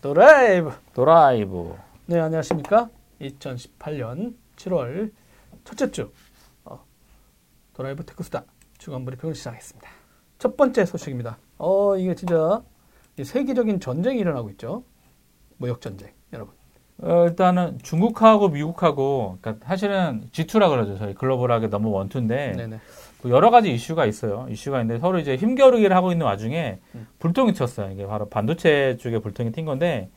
드라이브. 네, 안녕하십니까. 2018년 7월 첫째 주 드라이브 테크수다 주간 브리핑을 시작하겠습니다. 첫 번째 소식입니다. 이게 진짜 세계적인 전쟁이 일어나고 있죠. 무역전쟁, 여러분. 일단은 중국하고 미국하고, 그러니까 사실은 G2라 그러죠. 저희 글로벌하게 넘버 1,2인데 여러 가지 이슈가 있어요. 이슈가 있는데 서로 이제 힘겨루기를 하고 있는 와중에 불똥이 튀었어요. 이게 바로 반도체 쪽에 불똥이 튄 건데,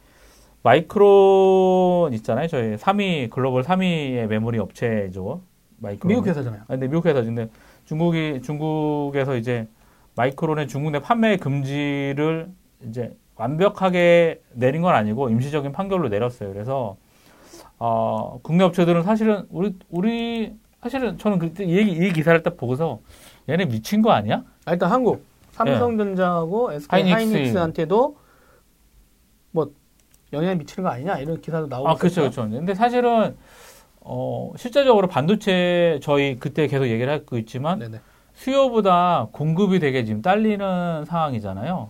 마이크론 있잖아요. 저희 3위, 글로벌 3위의 메모리 업체죠. 마이크론. 미국 회사잖아요. 근데 미국 회사인데 중국에서 이제 마이크론의 중국 내 판매 금지를 이제 완벽하게 내린 건 아니고 임시적인 판결로 내렸어요. 그래서 국내 업체들은 사실은 사실은 저는 그때 이 기사를 딱 보고서 얘네 미친 거 아니야? 일단 한국 삼성전자하고 SK하이닉스한테도 뭐 영향이 미치는 거 아니냐 이런 기사도 나오고. 아, 그렇죠, 그렇죠. 근데 사실은 실제적으로 반도체 저희 그때 계속 얘기를 하고 있지만 네네. 수요보다 공급이 되게 지금 딸리는 상황이잖아요.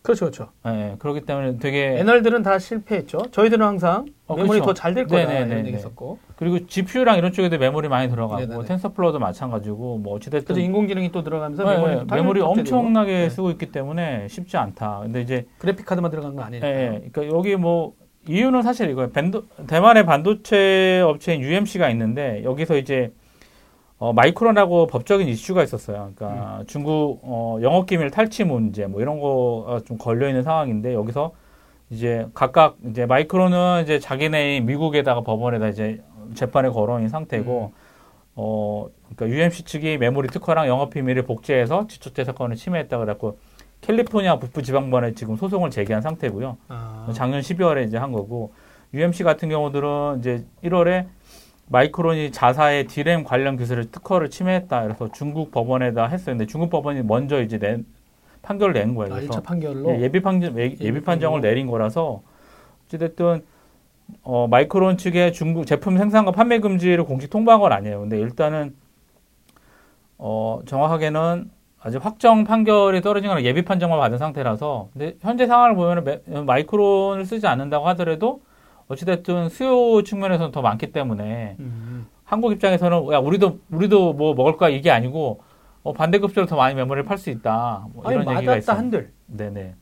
그렇죠, 그렇죠. 네, 그렇기 때문에 되게 애널들은 다 실패했죠. 저희들은 항상 메모리 더 잘 될 거다 이런 얘기 있었고, 그리고 GPU랑 이런 쪽에도 메모리 많이 들어가고 네네네. 텐서플로도 마찬가지고 뭐 어찌됐든 그래서 인공지능이 또 들어가면서 메모리 엄청나게 쓰고 있기 때문에 쉽지 않다. 근데 이제 그래픽 카드만 들어간 거 아니니까. 네, 그러니까 여기 뭐 이유는 사실 이거예요. 대만의 반도체 업체인 UMC가 있는데 여기서 이제 마이크론하고 법적인 이슈가 있었어요. 그러니까 중국 영업기밀 탈취 문제 뭐 이런 거가 좀 걸려 있는 상황인데 여기서 이제 각각 이제 마이크론은 이제 자기네 미국에다가 법원에다 이제 재판에 걸어온 상태고 그러니까 UMC 측이 메모리 특허랑 영업비밀을 복제해서 지적재산권을 침해했다 그래갖고 캘리포니아 북부 지방법원에 지금 소송을 제기한 상태고요. 아. 작년 12월에 이제 한 거고 UMC 같은 경우들은 이제 1월에 마이크론이 자사의 DRAM 관련 기술을 특허를 침해했다. 그래서 중국 법원에다 했었는데 중국 법원이 먼저 이제 판결을 낸 거예요. 그래서 1차 판결로 예비 판정을 내린 거라서 어찌됐든 마이크론 측의 중국 제품 생산과 판매 금지를 공식 통보한 건 아니에요. 근데 일단은 정확하게는 아직 확정 판결이 떨어진 거나 예비 판정만 받은 상태라서 근데 현재 상황을 보면 마이크론을 쓰지 않는다고 하더라도 어찌됐든 수요 측면에서는 더 많기 때문에 한국 입장에서는 야 우리도 뭐 먹을 거야 이게 아니고 반대급수로 더 많이 메모리를 팔 수 있다 뭐 이런 얘기가 있어요. 한들. 네네.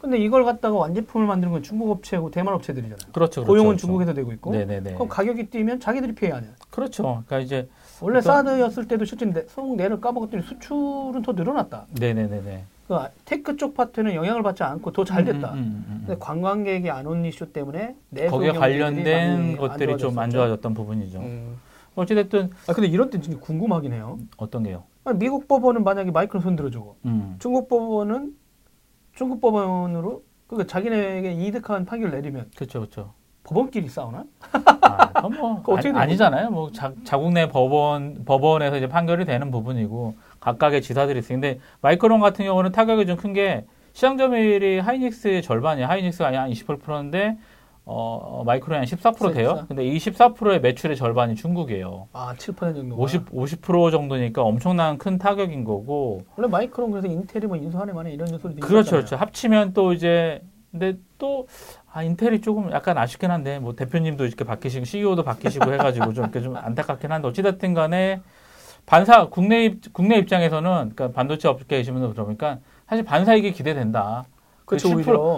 근데 이걸 갖다가 완제품을 만드는 건 중국 업체고 대만 업체들이잖아요. 그렇죠. 고용은 그렇죠. 중국에서 되고 있고. 네네네. 그럼 가격이 뛰면 자기들이 피해야 하냐. 그렇죠. 그러니까 이제 원래 사드였을 때도 실제 소송 내를 까먹었더니 수출은 더 늘어났다. 네네네네. 그러니까 테크 쪽 파트는 영향을 받지 않고 더 잘 됐다. 근데 관광객이 안 온 이슈 때문에 거기에 관련된 것들이 좀 안 좋아졌던 부분이죠. 어찌됐든 근데 이런 때 진짜 궁금하긴 해요. 어떤 게요? 아니, 미국 법원은 만약에 마이크론 손 들어주고 중국 법원으로 그러니까 자기네에게 이득한 판결 내리면 그렇죠, 그렇죠. 법원끼리 싸우나? 아니잖아요. 뭐 자국 내 법원에서 이제 판결이 되는 부분이고 각각의 지사들이 있는데 마이크론 같은 경우는 타격이 좀 큰 게 시장 점유율이 하이닉스의 절반이에요. 하이닉스가 한 28%인데 마이크론이 한 14% 돼요. 근데 이 14%의 매출의 절반이 중국이에요. 아, 7% 정도. 50% 정도니까 엄청난 큰 타격인 거고. 원래 마이크론 그래서 인텔이 뭐 인수하네 마네 이런 소리도 있잖아요. 그렇죠, 그렇죠. 합치면 또 이제 근데 또 인텔이 조금 약간 아쉽긴 한데 뭐 대표님도 이렇게 바뀌시고 CEO도 바뀌시고 해가지고 좀 이렇게 좀 안타깝긴 한데 어찌됐든 간에. 국내 입장에서는, 그러니까 반도체 업계에 계시면서 그러니까, 사실 반사 이익이 기대된다. 그렇죠.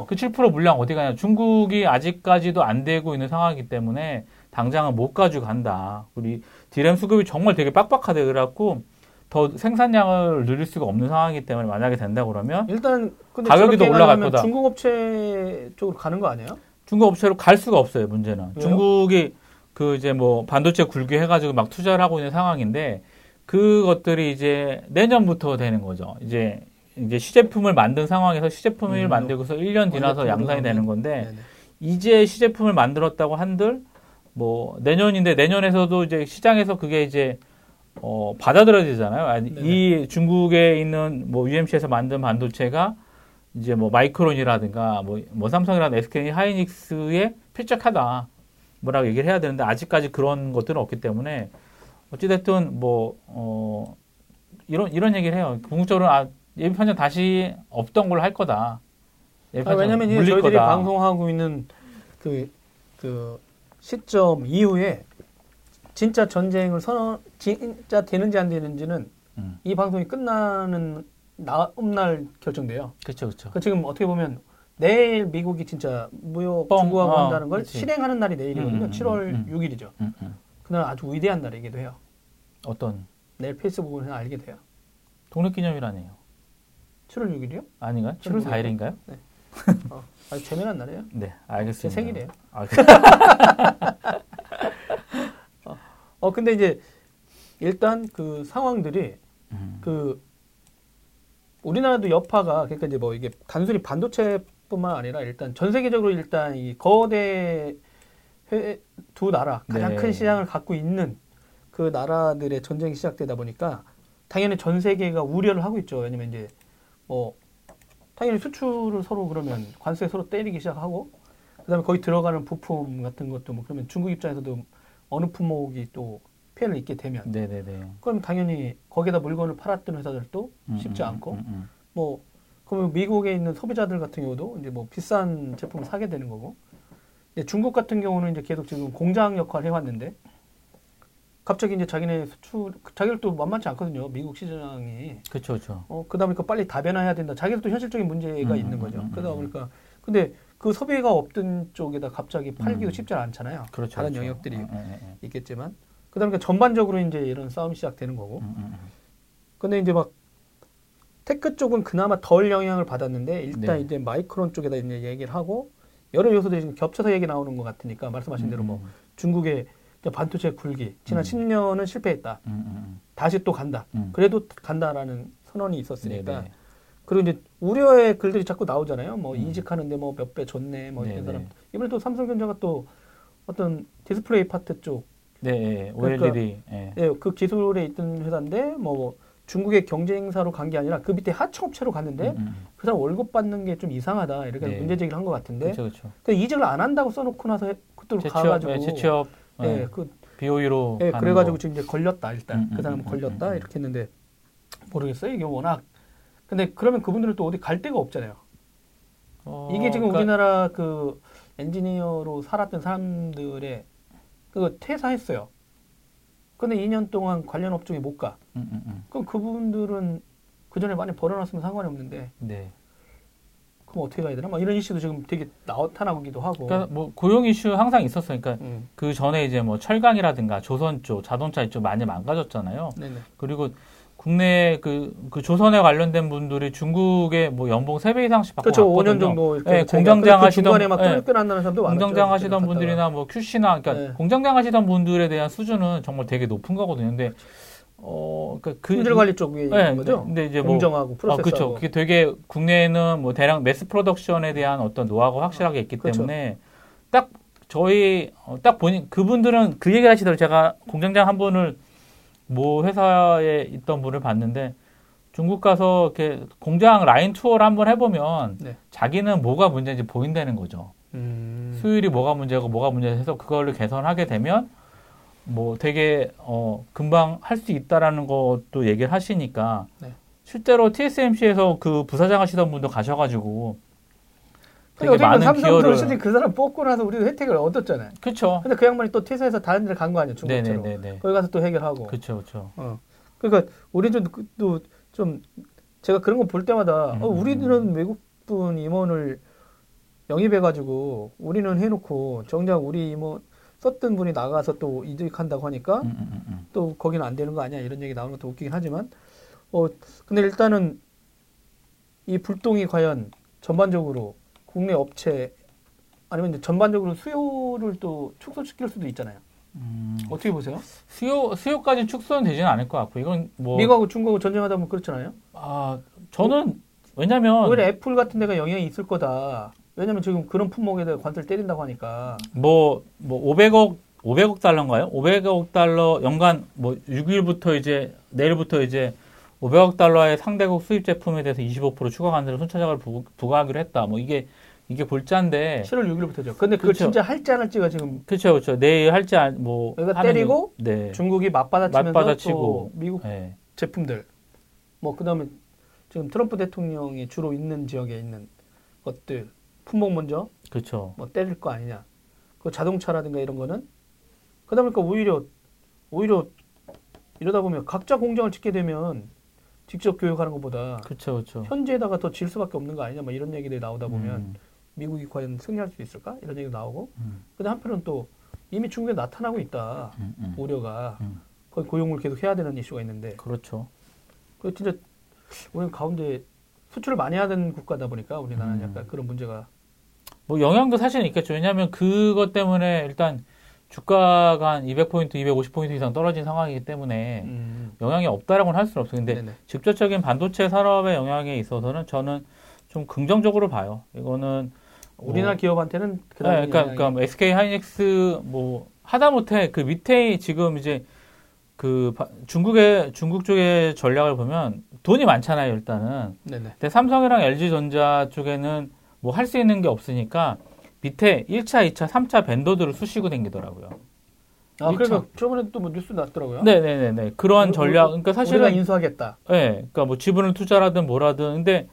그 7% 물량 어디 가냐. 중국이 아직까지도 안 되고 있는 상황이기 때문에, 당장은 못 가져간다. 우리 DRAM 수급이 정말 되게 빡빡하대. 그래갖고, 더 생산량을 늘릴 수가 없는 상황이기 때문에, 만약에 된다 그러면. 일단, 근데 가격이 더 올라갈 거다. 중국 업체 쪽으로 가는 거 아니에요? 중국 업체로 갈 수가 없어요, 문제는. 왜요? 중국이, 이제 반도체 굴기 해가지고 막 투자를 하고 있는 상황인데, 그것들이 이제 내년부터 되는 거죠. 이제 시제품을 만든 상황에서 시제품을 만들고서 1년 지나서 양산이 되는 건데 네네. 이제 시제품을 만들었다고 한들 뭐 내년인데 내년에서도 이제 시장에서 그게 이제 받아들여지잖아요. 이 중국에 있는 UMC에서 만든 반도체가 이제 마이크론이라든가 삼성이라든가 SK 하이닉스에 필적하다. 뭐라고 얘기를 해야 되는데 아직까지 그런 것들은 없기 때문에 어찌됐든, 이런 얘기를 해요. 궁극적으로, 예비 판정 다시 없던 걸로 할 거다. 왜냐하면 저희들이 거다. 방송하고 있는 그 시점 이후에 진짜 전쟁을 진짜 되는지 안 되는지는 이 방송이 끝나는 날 결정돼요. 그렇죠, 그렇죠. 지금 어떻게 보면 내일 미국이 진짜 무역 중국하고 한다는 걸 그치. 실행하는 날이 내일이거든요. 7월 6일이죠. 그날 아주 위대한 날이기도 해요. 어떤? 내일 페이스북에서 알게 돼요. 독립기념일이라네요. 7월 6일이요? 아닌가요? 7월 4일인가요? 네. 아주 재미난 날이에요. 네, 알겠습니다. 제 생일이에요. 아, 근데 이제 일단 그 상황들이 그 우리나라도 여파가 그러니까 이제 뭐 이게 단순히 반도체뿐만 아니라 일단 전 세계적으로 일단 이 거대 두 나라 가장 네. 큰 시장을 갖고 있는 그 나라들의 전쟁이 시작되다 보니까 당연히 전 세계가 우려를 하고 있죠. 왜냐면 이제 뭐 당연히 수출을 서로 그러면 관세 서로 때리기 시작하고 그다음에 거기 들어가는 부품 같은 것도 뭐 그러면 중국 입장에서도 어느 품목이 또 피해를 입게 되면 네네네. 그럼 당연히 거기다 물건을 팔았던 회사들도 쉽지 않고 뭐 그러면 미국에 있는 소비자들 같은 경우도 이제 뭐 비싼 제품을 사게 되는 거고 중국 같은 경우는 이제 계속 지금 공장 역할을 해왔는데 갑자기 이제 자기네 수출 자기들도 만만치 않거든요. 미국 시장이 그렇죠, 그렇죠. 그다 보니까 빨리 다변화해야 된다. 자기들도 현실적인 문제가 있는 거죠. 그러다 보니까 근데 그 소비가 없던 쪽에다 갑자기 팔기도 쉽지 않잖아요. 그렇죠, 다른 그렇죠. 영역들이 있겠지만. 그다음에 전반적으로 이제 이런 싸움이 시작되는 거고. 근데 이제 막 테크 쪽은 그나마 덜 영향을 받았는데 일단 네. 이제 마이크론 쪽에다 이제 얘기를 하고 여러 요소들이 지금 겹쳐서 얘기 나오는 것 같으니까 말씀하신 대로 뭐 중국의 반도체 굴기 지난 10년은 실패했다. 다시 또 간다. 그래도 간다라는 선언이 있었으니까. 네네. 그리고 이제 우려의 글들이 자꾸 나오잖아요. 뭐 인식하는데 뭐 몇 배 줬네. 뭐 이런 사람. 이번에 또 삼성전자가 또 어떤 디스플레이 파트 쪽 네, OLED. 예. 예, 그 기술에 있던 회사인데 뭐 중국의 경쟁사로 간 게 아니라 그 밑에 하청업체로 갔는데 그 사람 월급 받는 게 좀 이상하다 이렇게 네. 문제 제기를 한 것 같은데. 그렇죠. 이직을 안 한다고 써놓고 나서 그때로 가가지고. 예, 재취업. 예, 그 BOE로. 예, 그래가지고 거. 지금 이제 걸렸다 일단 그 사람은 걸렸다 이렇게 했는데 모르겠어요 이게 워낙. 근데 그러면 그분들은 또 어디 갈 데가 없잖아요. 이게 지금 그러니까, 우리나라 그 엔지니어로 살았던 사람들의 그 퇴사했어요. 근데 2년 동안 관련 업종에 못 가. 그럼 그분들은 그 전에 많이 벌어놨으면 상관이 없는데. 네. 그럼 어떻게 가야 되나? 막 이런 이슈도 지금 되게 나타나기도 하고. 그러니까 뭐 고용 이슈 항상 있었어요. 그러니까 그 전에 이제 뭐 철강이라든가 조선 쪽, 자동차 이쪽 많이 망가졌잖아요. 네네. 그리고 국내 그 조선에 관련된 분들이 중국에 뭐 연봉 3배 이상씩 받고 그렇죠. 왔거든요. 5년 정도 이렇게 네, 공장장 하시던 그 막 예, 공장장 하시던 분들이나 뭐 QC나 그러니까 네. 공장장 하시던 분들에 대한 수준은 정말 되게 높은 거거든요. 근데 그러니까 품질 관리 쪽인 네, 거죠. 근데 이제 뭐 공정하고 프로세스하고 그렇죠. 그게 되게 국내에는 뭐 대량 매스 프로덕션에 대한 어떤 노하우가 확실하게 있기 그렇죠. 때문에 딱 저희 딱 보니 그분들은 그 얘기를 하시더라고요. 제가 공장장 한 분을 뭐 회사에 있던 분을 봤는데 중국 가서 이렇게 공장 라인 투어를 한번 해보면 네. 자기는 뭐가 문제인지 보인다는 거죠. 수율이 뭐가 문제고 뭐가 문제해서 그걸로 개선하게 되면 뭐 되게 금방 할 수 있다라는 것도 얘기를 하시니까 네. 실제로 TSMC에서 그 부사장 하시던 분도 가셔가지고 되게 많은 삼성도 실제 그 사람 뽑고 나서 우리도 혜택을 얻었잖아요. 그렇죠. 근데 그 양반이 또 퇴사해서 다른 데를 간 거 아니에요, 중국처럼. 네네네네. 거기 가서 또 해결하고. 그렇죠, 그렇죠. 그러니까 우리 좀 제가 그런 거 볼 때마다 우리들은 외국분 임원을 영입해가지고 우리는 해놓고 정작 우리 임원 썼던 분이 나가서 또 이직한다고 하니까 또 거기는 안 되는 거 아니야 이런 얘기 나오는 것도 웃기긴 하지만 근데 일단은 이 불똥이 과연 전반적으로 국내 업체 아니면 이제 전반적으로 수요를 또 축소시킬 수도 있잖아요. 어떻게 보세요? 수요까지 축소는 되지는 않을 것 같고 이건 뭐 미국하고 중국하고 전쟁하다 보면 그렇잖아요. 아 저는 왜냐면 오히려 애플 같은 데가 영향이 있을 거다. 왜냐면 지금 그런 품목에 대해 관세를 때린다고 하니까 뭐 500억 달러인가요? 500억 달러 연간 뭐 6일부터 이제 내일부터 이제 500억 달러의 상대국 수입 제품에 대해서 25% 추가 관세를 순차적으로 부과하기로 했다. 뭐 이게 골자인데 7월 6일부터죠. 근데 그걸 그쵸. 진짜 할지 안 할지가 지금 그렇죠, 그렇죠. 내일 할지 뭐 여기가 때리고 네. 중국이 맞받아치면서 미국 네. 제품들 뭐 그다음에 지금 트럼프 대통령이 주로 있는 지역에 있는 것들 품목 먼저 그렇죠. 뭐 때릴 거 아니냐. 그 자동차라든가 이런 거는 그러다 보니까 오히려 이러다 보면 각자 공장을 짓게 되면 직접 교육하는 것보다 그쵸, 그쵸. 현지에다가 더 질 수밖에 없는 거 아니냐 막 이런 얘기들이 나오다 보면 미국이 과연 승리할 수 있을까? 이런 얘기도 나오고 근데 한편은 또 이미 중국에 나타나고 있다. 우려가. 거의 고용을 계속 해야 되는 이슈가 있는데 그렇죠. 그 진짜 우리는 가운데 수출을 많이 하는 국가다 보니까 우리나라는 약간 그런 문제가 뭐 영향도 사실은 있겠죠. 왜냐하면 그것 때문에 일단 주가가 한 200포인트, 250포인트 이상 떨어진 상황이기 때문에 영향이 없다라고는 할 수는 없어요. 근데 네네. 직접적인 반도체 산업의 영향에 있어서는 저는 좀 긍정적으로 봐요. 이거는 우리나라 기업한테는 그다음에 네, 그러니까 SK하이닉스 뭐 하다못해 그 밑에 지금 이제 그 중국 쪽의 전략을 보면 돈이 많잖아요. 일단은. 네네. 근데 삼성이랑 LG전자 쪽에는 뭐 할 수 있는 게 없으니까 밑에 1차, 2차, 3차 벤더들을 쑤시고 댕기더라고요. 아, 그러니까 저번에 또 뭐 뉴스 났더라고요. 네네네. 그러한 전략. 그러니까 사실은. 우리가 인수하겠다. 네. 그러니까 뭐 지분을 투자라든 뭐라든. 근데.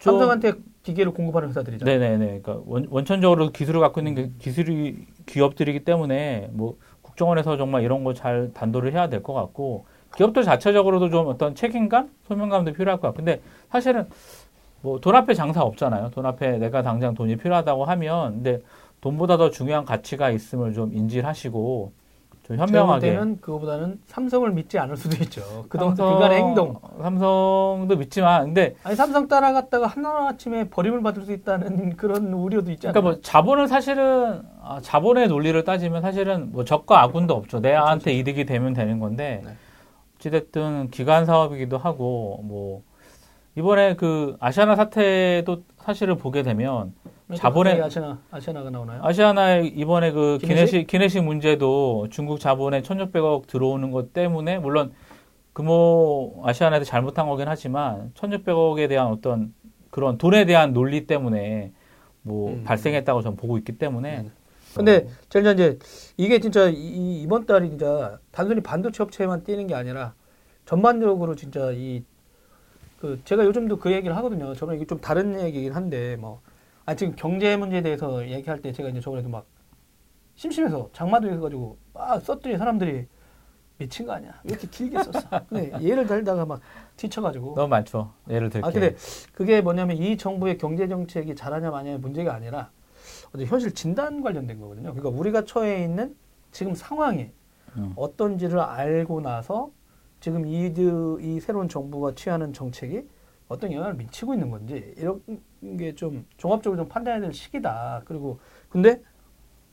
삼성한테 기계를 공급하는 회사들이죠. 네네네. 그러니까 원천적으로 기술을 갖고 있는 게 기술이 기업들이기 때문에 뭐 국정원에서 정말 이런 거 잘 단도를 해야 될 것 같고 기업들 자체적으로도 좀 어떤 책임감? 소명감도 필요할 것 같고. 근데 사실은 뭐 돈 앞에 장사 없잖아요. 돈 앞에 내가 당장 돈이 필요하다고 하면 근데 돈보다 더 중요한 가치가 있음을 좀 인지하시고 좀 현명하게. 그때는 그거보다는 삼성을 믿지 않을 수도 있죠. 그동안 그간의 행동. 삼성도 믿지만 근데 아니 삼성 따라갔다가 하나아침에 버림을 받을 수 있다는 그런 우려도 있지 않나요? 그러니까 뭐 자본은 사실은 자본의 논리를 따지면 사실은 뭐 적과 아군도 없죠. 내한테 이득이 되면 되는 건데 네. 어찌됐든 기관 사업이기도 하고 뭐. 이번에 그 아시아나 사태도 사실을 보게 되면 자본의 아시아나가 나오나요? 아시아나의 이번에 그 기내식 문제도 중국 자본에 1,600억 들어오는 것 때문에 물론 그뭐 아시아나에서 잘못한 거긴 하지만 1,600억에 대한 어떤 그런 돈에 대한 논리 때문에 뭐 발생했다고 저는 보고 있기 때문에. 근데 제가 이제 이게 진짜 이번 달이 진짜 단순히 반도체 업체에만 뛰는 게 아니라 전반적으로 진짜 이 그 제가 요즘도 그 얘기를 하거든요. 저번에 이게 좀 다른 얘기긴 한데 뭐 아 지금 경제 문제에 대해서 얘기할 때 제가 이제 저번에도 막 심심해서 장마도 해가지고 막 썼더니 사람들이 미친 거 아니야? 왜 이렇게 길게 썼어? 근데 예를 들다가 막 뒤쳐가지고 너무 많죠. 예를 들게. 아 근데 그게 뭐냐면 이 정부의 경제 정책이 잘하냐 마냐의 문제가 아니라 어제 현실 진단 관련된 거거든요. 그러니까 우리가 처해 있는 지금 상황이 어떤지를 알고 나서. 지금 이 새로운 정부가 취하는 정책이 어떤 영향을 미치고 있는 건지 이런 게 좀 종합적으로 좀 판단해야 될 시기다. 그리고 근데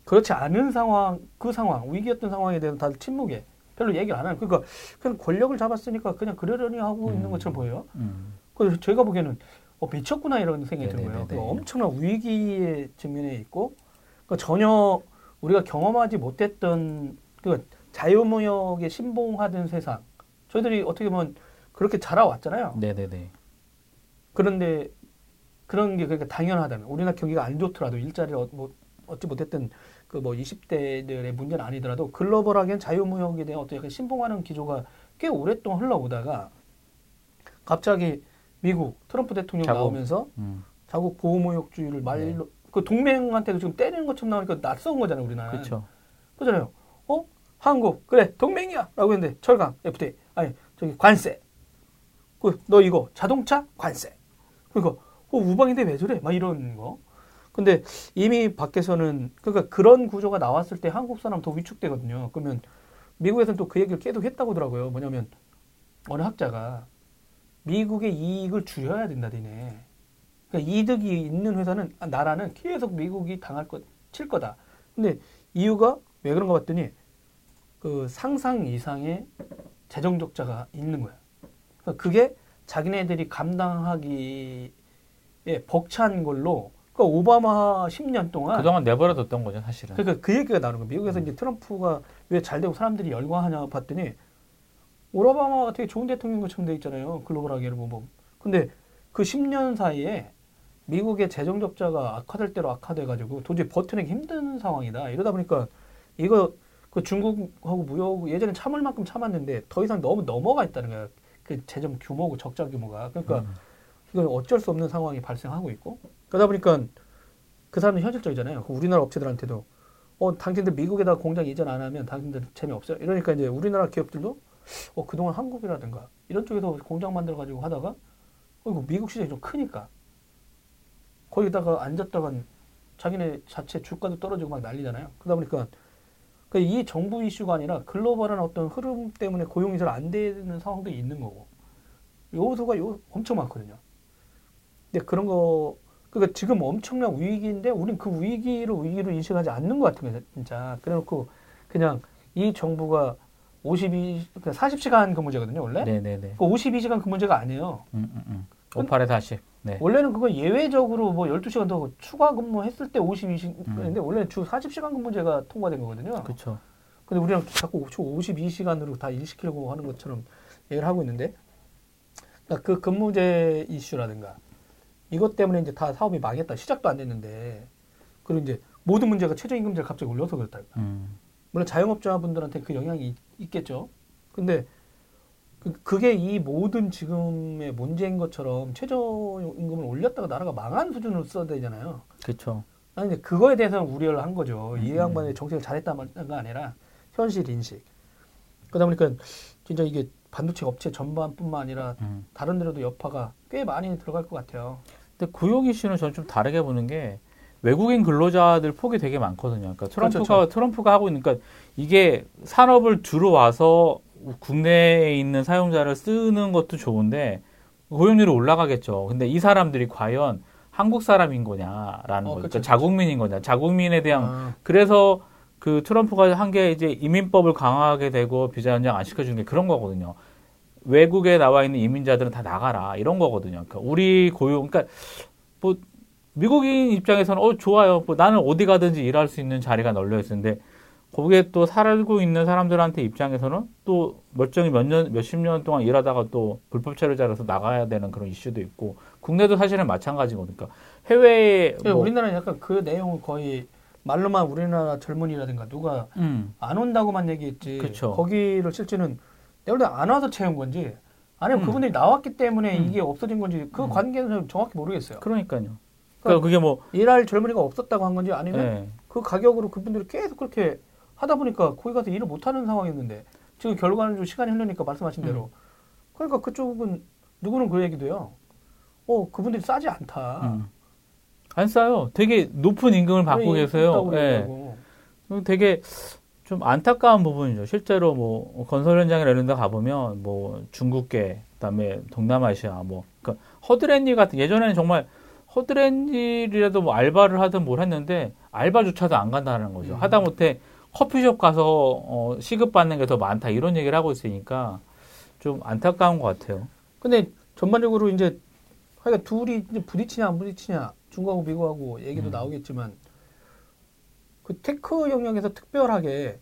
그렇지 않은 상황, 그 상황, 위기였던 상황에 대해서 다들 침묵해. 별로 얘기를 안 하는. 그러니까 그냥 권력을 잡았으니까 그냥 그러려니 하고 있는 것처럼 보여요. 그래서 저희가 보기에는 미쳤구나 이런 생각이 들고요. 그러니까 엄청난 위기의 직면에 있고 그러니까 전혀 우리가 경험하지 못했던 그 자유무역에 신봉하던 세상. 저희들이 어떻게 보면 그렇게 자라왔잖아요. 네네네. 그런데 그런 게 그러니까 당연하다면 우리나라 경기가 안 좋더라도 일자리를 뭐 얻지 못했던 그 뭐 20대들의 문제는 아니더라도 글로벌하게 자유무역에 대한 어떤 약간 신봉하는 기조가 꽤 오랫동안 흘러오다가 갑자기 미국 트럼프 대통령 나오면서 자국 보호무역주의를 말로 그 동맹한테도 지금 때리는 것처럼 나오니까 낯선 거잖아요, 우리나라. 그렇죠. 그잖아요. 한국 그래 동맹이야 라고 했는데 철강 FTA 아니 저기 관세 그 너 이거 자동차 관세 그러니까 우방인데 왜 저래 막 이런 거 근데 이미 밖에서는 그러니까 그런 구조가 나왔을 때 한국 사람 더 위축되거든요. 그러면 미국에서는 또 그 얘기를 계속 했다고 하더라고요. 뭐냐면 어느 학자가 미국의 이익을 줄여야 된다 니네 그러니까 이득이 있는 회사는 나라는 계속 미국이 당할 것 칠 거다. 근데 이유가 왜 그런가 봤더니 그 상상 이상의 재정 적자가 있는 거야. 그러니까 그게 자기네들이 감당하기에 벅찬 걸로 그러니까 오바마 10년 동안 그동안 내버려뒀던 거죠 사실은. 그러니까 그 얘기가 나오는 거야. 미국에서 이제 트럼프가 왜 잘 되고 사람들이 열광하냐 봤더니 오바마가 되게 좋은 대통령인 것처럼 돼 있잖아요. 글로벌하게 보면. 근데 그 10년 사이에 미국의 재정 적자가 악화될 대로 악화돼가지고 도저히 버텨내기 힘든 상황이다. 이러다 보니까 이거 그 중국하고 무역 예전에 참을 만큼 참았는데 더 이상 너무 넘어가 있다는 거야. 그 재정 규모고 적자 규모가. 그러니까 이건 어쩔 수 없는 상황이 발생하고 있고. 그러다 보니까 그 사람들 현실적이잖아요. 우리나라 업체들한테도 당신들 미국에다 공장 이전 안 하면 당신들 재미없어요. 이러니까 이제 우리나라 기업들도 그동안 한국이라든가 이런 쪽에서 공장 만들어가지고 하다가 이거 미국 시장이 좀 크니까 거기다가 앉았다간 자기네 자체 주가도 떨어지고 막 난리잖아요. 그러다 보니까 이 정부 이슈가 아니라 글로벌한 어떤 흐름 때문에 고용이 잘 안 되는 상황도 있는 거고 요소가 엄청 많거든요. 근데 그런 거 그러니까 지금 엄청난 위기인데 우린 그 위기를 위기로 인식하지 않는 것 같은 거죠. 진짜 그래놓고 그냥 이 정부가 40시간 근무제거든요. 원래 네네네. 52시간 근무제가 아니에요. 58에 40. 네. 원래는 그거 예외적으로 12시간 더 추가 근무했을 때 52시간인데 원래는 주 40시간 근무제가 통과된 거거든요. 그렇죠. 근데 우리랑 자꾸 주 52시간으로 다 일시키려고 하는 것처럼 얘기를 하고 있는데 그러니까 그 근무제 이슈라든가 이것 때문에 이제 다 사업이 망했다. 시작도 안 됐는데. 그리고 이제 모든 문제가 최저임금제가 갑자기 올려서 그렇다. 물론 자영업자분들한테 그 영향이 있겠죠. 근데 그게 이 모든 지금의 문제인 것처럼 최저임금을 올렸다가 나라가 망한 수준으로 써야 되잖아요. 그렇죠. 아니 근데 그거에 대해서는 우려를 한 거죠. 이 양반의 정책을 잘했다는 거 아니라 현실 인식. 그러다 보니까 진짜 이게 반도체 업체 전반뿐만 아니라 다른 데로도 여파가 꽤 많이 들어갈 것 같아요. 근데 고용 이슈는 저는 좀 다르게 보는 게 외국인 근로자들 폭이 되게 많거든요. 그러니까 트럼프가 하고 있는 그러니까 이게 산업을 들어와서 국내에 있는 사용자를 쓰는 것도 좋은데 고용률이 올라가겠죠. 근데 이 사람들이 과연 한국 사람인 거냐라는 거죠. 그러니까 자국민인 거냐. 자국민에 대한 그래서 그 트럼프가 한 게 이제 이민법을 강화하게 되고 비자 연장 안 시켜주는 게 그런 거거든요. 외국에 나와 있는 이민자들은 다 나가라 이런 거거든요. 그러니까 우리 고용, 그러니까 뭐 미국인 입장에서는 좋아요. 뭐 나는 어디 가든지 일할 수 있는 자리가 널려 있는데 거기에 또 살고 있는 사람들한테 입장에서는 또 멀쩡히 몇십 년 동안 일하다가 또 불법 체류자라서 나가야 되는 그런 이슈도 있고 국내도 사실은 마찬가지거든요. 그러니까 해외에 뭐 우리나라는 약간 그 내용을 거의 말로만 우리나라 젊은이라든가 누가 안 온다고만 얘기했지. 그쵸. 거기를 실제는 내가 볼 때 안 와서 채운 건지 아니면 그분들이 나왔기 때문에 이게 없어진 건지 그 관계는 정확히 모르겠어요. 그러니까요. 그러니까 그게 뭐 일할 젊은이가 없었다고 한 건지 아니면 네. 그 가격으로 그분들이 계속 그렇게 하다 보니까 거기 가서 일을 못하는 상황이었는데 지금 결과는 좀 시간이 흐르니까 말씀하신 대로 그러니까 그쪽은 누구는 그 얘기도 해요. 그분들이 싸지 않다. 안 싸요. 되게 높은 임금을 받고 계세요. 예. 되게 좀 안타까운 부분이죠. 실제로 뭐 건설 현장이나 이런 데 가보면 뭐 중국계, 그다음에 동남아시아 뭐 그러니까 허드렛일 같은 예전에는 정말 허드렛일이라도 뭐 알바를 하든 뭘 했는데 알바조차도 안 간다는 거죠. 하다못해 커피숍 가서 시급 받는 게 더 많다 이런 얘기를 하고 있으니까 좀 안타까운 것 같아요. 근데 전반적으로 이제 하여간 둘이 이제 부딪히냐 안 부딪히냐 중국하고 미국하고 얘기도 나오겠지만 그 테크 영역에서 특별하게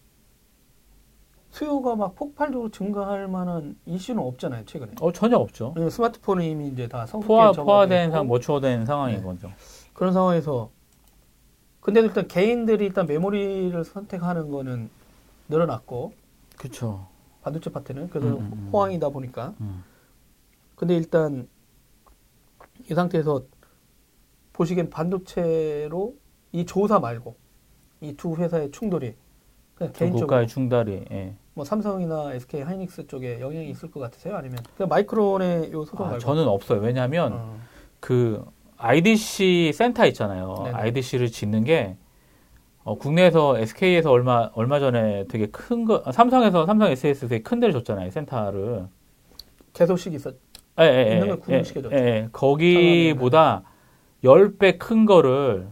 수요가 막 폭발적으로 증가할 만한 이슈는 없잖아요. 최근에. 전혀 없죠. 스마트폰은 이미 이제 다 포화된 상황, 머추어된 상황인 거죠. 그런 상황에서 근데도 일단 개인들이 일단 메모리를 선택하는 거는 늘어났고 그렇죠. 반도체 파트는 그래서 호황이다 보니까 근데 일단 이 상태에서 보시기엔 반도체로 이 조사 말고 이 두 회사의 충돌이 그냥 개인적으로 국가의 충돌이 뭐 삼성이나 SK하이닉스 쪽에 영향이 있을 것 같으세요? 아니면 그냥 마이크론의 요 소송 말고 저는 없어요. 왜냐하면 그 IDC 센터 있잖아요. 네네. IDC를 짓는 게 국내에서 SK에서 얼마 전에 되게 큰 거 삼성 SAS 되게 큰 데를 줬잖아요. 센터를 개소식이 있었. 있는 걸 구분시켜줬죠. 거기보다 10배 큰 거를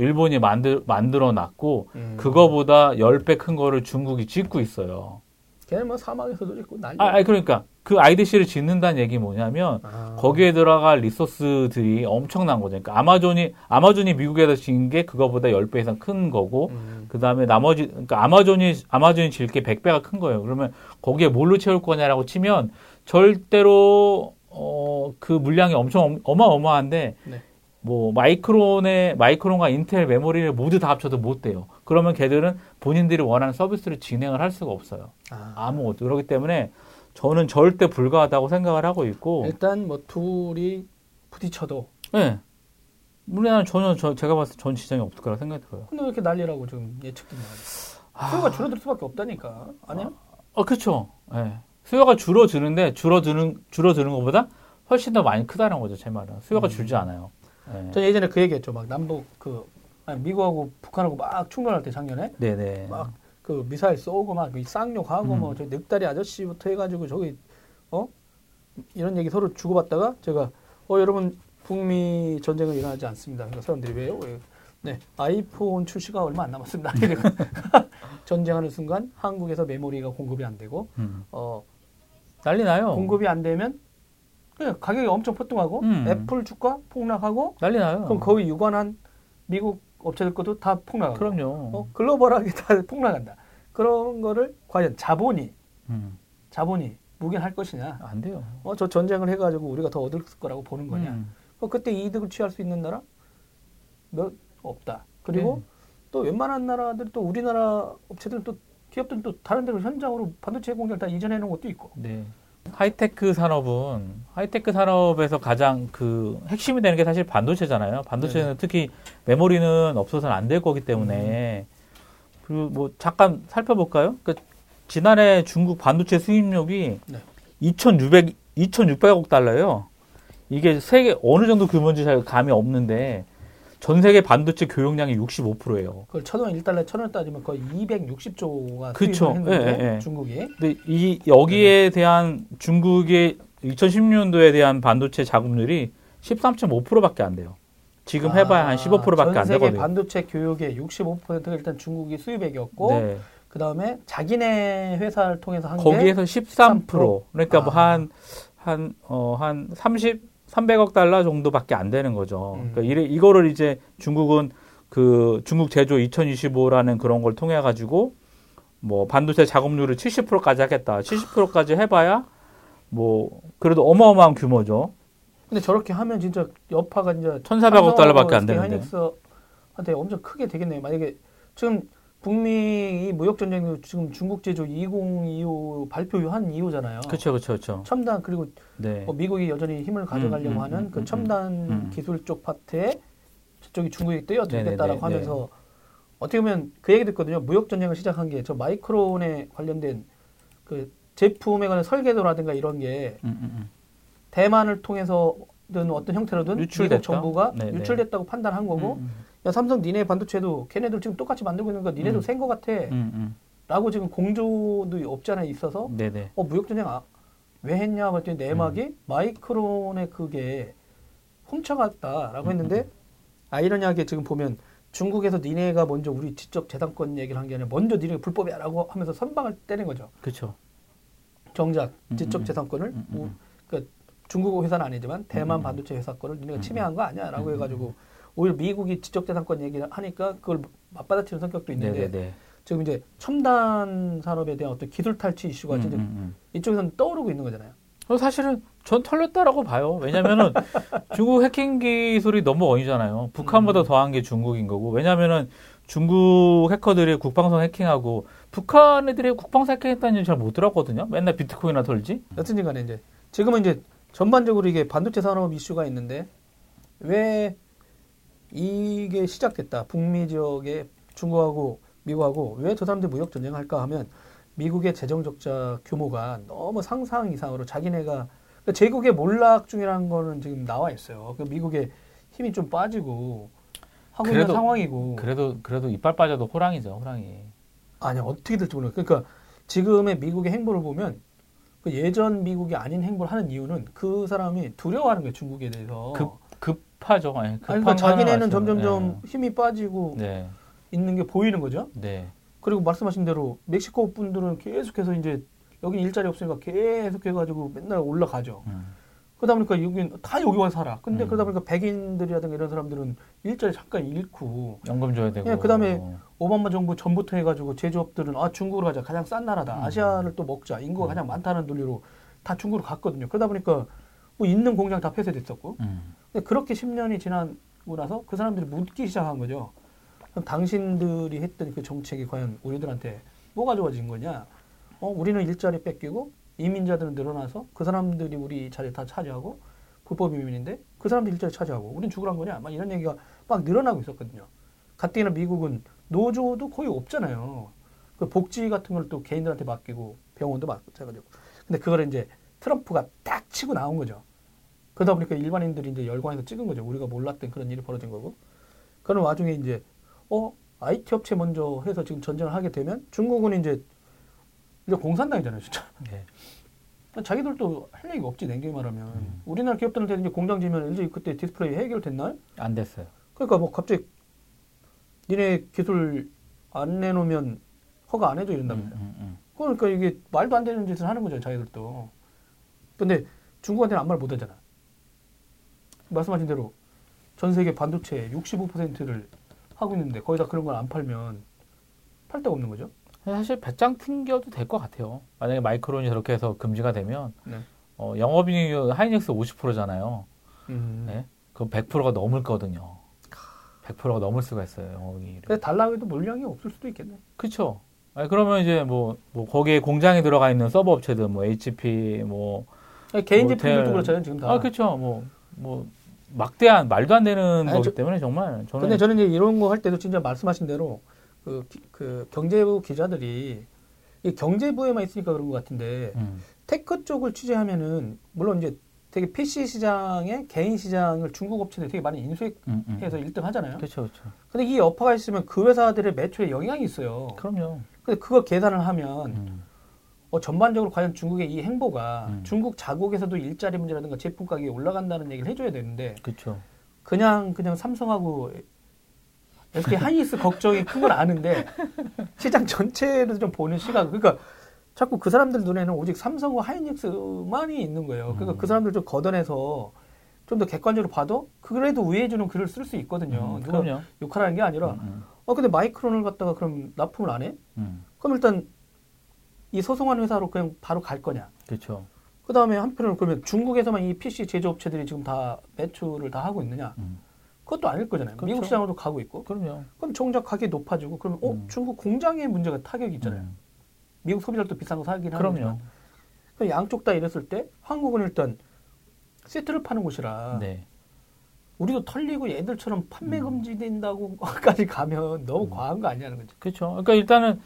일본이 만들어놨고 그거보다 10배 큰 거를 중국이 짓고 있어요. 걔는 뭐 사막에서도 짓고 난리. 그러니까 그 IDC를 짓는다는 얘기 뭐냐면 거기에 들어갈 리소스들이 엄청난 거죠. 그러니까 아마존이 미국에서 짓는 게 그거보다 10배 이상 큰 거고 그다음에 나머지 그러니까 아마존이 질 게 100배가 큰 거예요. 그러면 거기에 뭘로 채울 거냐라고 치면 절대로 그 물량이 엄청 어마어마한데 네. 뭐 마이크론과 인텔 메모리를 모두 다 합쳐도 못 돼요. 그러면 걔들은 본인들이 원하는 서비스를 진행을 할 수가 없어요. 아무것도. 그렇기 때문에 저는 절대 불가하다고 생각을 하고 있고 일단 뭐 둘이 부딪혀도 우리나라는 전혀 제가 봤을 때 전 지장이 없을 거라 생각이 들어요. 근데 왜 이렇게 난리라고 지금 예측도 나와요? 수요가 줄어들 수밖에 없다니까. 아니야? 그렇죠. 네. 수요가 줄어드는데 줄어드는 것보다 훨씬 더 많이 크다는 거죠, 제 말은. 수요가 줄지 않아요. 네. 전 예전에 그 얘기했죠. 막 남북 미국하고 북한하고 막 충돌할 때 작년에 네네. 막 그 미사일 쏘고 막 쌍욕하고 뭐 저 늑다리 아저씨부터 해가지고 저기 이런 얘기 서로 주고받다가 제가 여러분 북미 전쟁은 일어나지 않습니다. 그러니까 사람들이 왜요? 네 아이폰 출시가 얼마 안 남았습니다. 전쟁하는 순간 한국에서 메모리가 공급이 안 되고 난리 나요. 공급이 안 되면 가격이 엄청 폭등하고 애플 주가 폭락하고 난리 나요. 그럼 거의 유관한 미국 업체들 것도 다 폭락하고 그럼요. 글로벌하게 다 폭락한다. 그런 거를 과연 자본이 무기할 것이냐? 안 돼요. 저 전쟁을 해가지고 우리가 더 얻을 거라고 보는 거냐? 그때 이득을 취할 수 있는 나라 몇 없다. 그리고 또 웬만한 나라들 또 우리나라 업체들은 또 기업들은 또 다른 데로 현장으로 반도체 공장을 다 이전해 놓은 것도 있고. 네. 하이테크 산업에서 가장 그 핵심이 되는 게 사실 반도체잖아요. 반도체는 특히 메모리는 없어서는 안 될 거기 때문에 그리고 뭐 잠깐 살펴볼까요? 그러니까 지난해 중국 반도체 수입력이 2,600억 달러예요. 이게 세계 어느 정도 규모인지 잘 감이 없는데 전 세계 반도체 교역량이 65%예요. 그걸 1,000원 1달러 1,000원 따지면 거의 260조가 수입을 했는데 중국이. 근데 여기에 대한 중국의 2016년도에 대한 반도체 자금률이 13.5%밖에 안 돼요. 지금 해봐야 한 15%밖에 안 되거든요. 전 세계 반도체 교역의 65%가 일단 중국이 수입액이었고 그 다음에 자기네 회사를 통해서 한 거기에서 13%. 그러니까 뭐 한 300억 달러 정도밖에 안 되는 거죠. 그러니까 이거를 이제 중국은 그 중국 제조 2025라는 그런 걸 통해 가지고 뭐 반도체 작업률을 70%까지 하겠다. 70%까지 해봐야 뭐 그래도 어마어마한 규모죠. 근데 저렇게 하면 진짜 여파가 이제 1,400억 달러밖에 안 되는데. 하이닉스한테 엄청 크게 되겠네요. 만약에 지금 북미 무역전쟁도 지금 중국 제조 2025 발표한 이후잖아요. 그렇죠. 첨단 그리고 미국이 여전히 힘을 가져가려고 하는 그 첨단 기술 쪽 파트에 저쪽이 중국이 뛰어들겠다라고 하면서 어떻게 보면 그 얘기 듣거든요. 무역전쟁을 시작한 게 저 마이크론에 관련된 그 제품에 관한 설계도라든가 이런 게 대만을 통해서든 어떤 형태로든 미국 정부가 유출됐다고 판단한 거고 야, 삼성 니네 반도체도 걔네들 지금 똑같이 만들고 있는 거 니네도 센 거 같아 라고 지금 공조도 없지 않아 있어서 무역전쟁 왜 했냐 그랬더니 내막이 마이크론의 그게 훔쳐갔다라고 했는데 아이러니하게 지금 보면 중국에서 니네가 먼저 우리 지적 재산권 얘기를 한 게 아니라 먼저 니네가 불법이야 라고 하면서 선방을 때린 거죠. 그렇죠. 정작 지적 재산권을 그러니까 중국 회사는 아니지만 대만 반도체 회사 거를 니네가 침해한 거 아니야 라고 해가지고 오히려 미국이 지적재산권 얘기를 하니까 그걸 맞받아치는 성격도 있는데 지금 이제 첨단 산업에 대한 어떤 기술 탈취 이슈가 이쪽에서는 떠오르고 있는 거잖아요. 사실은 전 털렸다라고 봐요. 왜냐면은 중국 해킹 기술이 넘버원이잖아요. 북한보다 더한 게 중국인 거고. 왜냐면은 중국 해커들이 국방선 해킹하고 북한 애들이 국방선 해킹했다는 얘기 잘 못 들었거든요. 맨날 비트코인이나 털지. 여튼 간에 이제 지금은 이제 전반적으로 이게 반도체 산업 이슈가 있는데 왜 이게 시작됐다. 북미 지역에 중국하고 미국하고 왜 저 사람들이 무역 전쟁을 할까 하면 미국의 재정 적자 규모가 너무 상상 이상으로 자기네가 그러니까 제국의 몰락 중이라는 거는 지금 나와 있어요. 그러니까 미국의 힘이 좀 빠지고 하고 그래도, 있는 상황이고 그래도 이빨 빠져도 호랑이죠. 호랑이. 아니 어떻게 될지 몰라요. 그러니까 지금의 미국의 행보를 보면 그 예전 미국이 아닌 행보를 하는 이유는 그 사람이 두려워하는 거예요. 중국에 대해서. 급하죠. 그러니까 자기네는 점점점 힘이 빠지고 있는 게 보이는 거죠. 네. 그리고 말씀하신 대로 멕시코 분들은 계속해서 이제 여기 일자리 없으니까 계속해가지고 맨날 올라가죠. 그러다 보니까 여긴 다 여기 와서 살아. 근데 그러다 보니까 백인들이라든가 이런 사람들은 일자리 잠깐 잃고 연금 줘야 되고. 그 다음에 오바마 정부 전부터 해가지고 제조업들은 중국으로 가자. 가장 싼 나라다. 아시아를 또 먹자. 인구가 가장 많다는 논리로 다 중국으로 갔거든요. 그러다 보니까 뭐 있는 공장 다 폐쇄됐었고. 근데 그렇게 10년이 지나고 나서 그 사람들이 묻기 시작한 거죠. 그럼 당신들이 했던 그 정책이 과연 우리들한테 뭐가 좋아진 거냐? 우리는 일자리 뺏기고 이민자들은 늘어나서 그 사람들이 우리 자리 다 차지하고 불법 이민인데 그 사람들 일자리 차지하고 우린 죽으란 거냐? 막 이런 얘기가 막 늘어나고 있었거든요. 가뜩이나 미국은 노조도 거의 없잖아요. 그 복지 같은 걸 또 개인들한테 맡기고 병원도 맡겨가지고. 근데 그걸 이제 트럼프가 딱 치고 나온 거죠. 그러다 보니까 일반인들이 이제 열광해서 찍은 거죠. 우리가 몰랐던 그런 일이 벌어진 거고. 그런 와중에 이제 IT 업체 먼저 해서 지금 전쟁을 하게 되면 중국은 이제 공산당이잖아요, 진짜. 네. 자기들도 할 얘기가 없지, 냉정히 말하면. 우리나라 기업들한테 이제 공장 지면 LG 그때 디스플레이 해결됐나요? 안 됐어요. 그러니까 뭐 갑자기 니네 기술 안 내놓으면 허가 안 해줘 이런다면서요. 그러니까 이게 말도 안 되는 짓을 하는 거죠, 자기들도. 근데 중국한테는 아무 말 못 하잖아. 말씀하신 대로 전 세계 반도체 65%를 하고 있는데 거의 다 그런 걸 안 팔면 팔 데가 없는 거죠. 사실 배짱 튕겨도 될 것 같아요. 만약에 마이크론이 저렇게 해서 금지가 되면 네. 영업이익이 하이닉스 50%잖아요. 네? 그럼 100%가 넘을 거거든요. 100%가 넘을 수가 있어요. 영업이익이. 근데 달라고 해도 물량이 없을 수도 있겠네. 그렇죠. 그러면 이제 뭐 거기에 공장에 들어가 있는 서버 업체들 뭐 HP 뭐 아니, 개인 제품들도 그렇잖아요. 지금 다. 아 그렇죠. 뭐 막대한 말도 안 되는 거기 때문에 정말 저는. 근데 저는 이제 이런 거 할 때도 진짜 말씀하신 대로. 그 경제부 기자들이 이 경제부에만 있으니까 그런 것 같은데 테크 쪽을 취재하면은 물론 이제 되게 PC 시장에 개인 시장을 중국 업체들이 되게 많이 인수해서 1등 하잖아요. 그렇죠, 그렇죠. 근데 이 여파가 있으면 그 회사들의 매출에 영향이 있어요. 그럼요. 근데 그거 계산을 하면 전반적으로 과연 중국의 이 행보가 중국 자국에서도 일자리 문제라든가 제품 가격이 올라간다는 얘기를 해줘야 되는데, 그렇죠. 그냥 삼성하고 SK 하이닉스 걱정이 큰 건 아는데 시장 전체를 좀 보는 시각. 그러니까 자꾸 그 사람들 눈에는 오직 삼성과 하이닉스만이 있는 거예요. 그러니까 그 사람들 좀 걷어내서 좀 더 객관적으로 봐도 그래도 우회해주는 글을 쓸 수 있거든요. 누가 욕하라는 게 아니라 근데 마이크론을 갖다가 그럼 납품을 안 해? 그럼 일단 이 소송한 회사로 그냥 바로 갈 거냐? 그렇죠. 그 다음에 한편으로 그러면 중국에서만 이 PC 제조업체들이 지금 다 매출을 다 하고 있느냐? 그것도 아닐 거잖아요. 그렇죠. 미국 시장으로 가고 있고. 그럼요. 그럼 정작 가격이 높아지고, 그러면 중국 공장의 문제가 타격이 있잖아요. 미국 소비자도 비싼 거 사긴 하는데. 그럼 양쪽 다 이랬을 때 한국은 일단 세트를 파는 곳이라 네. 우리도 털리고 얘들처럼 판매 금지된다고까지 가면 너무 과한 거 아니냐는 거죠. 그렇죠. 그러니까 일단은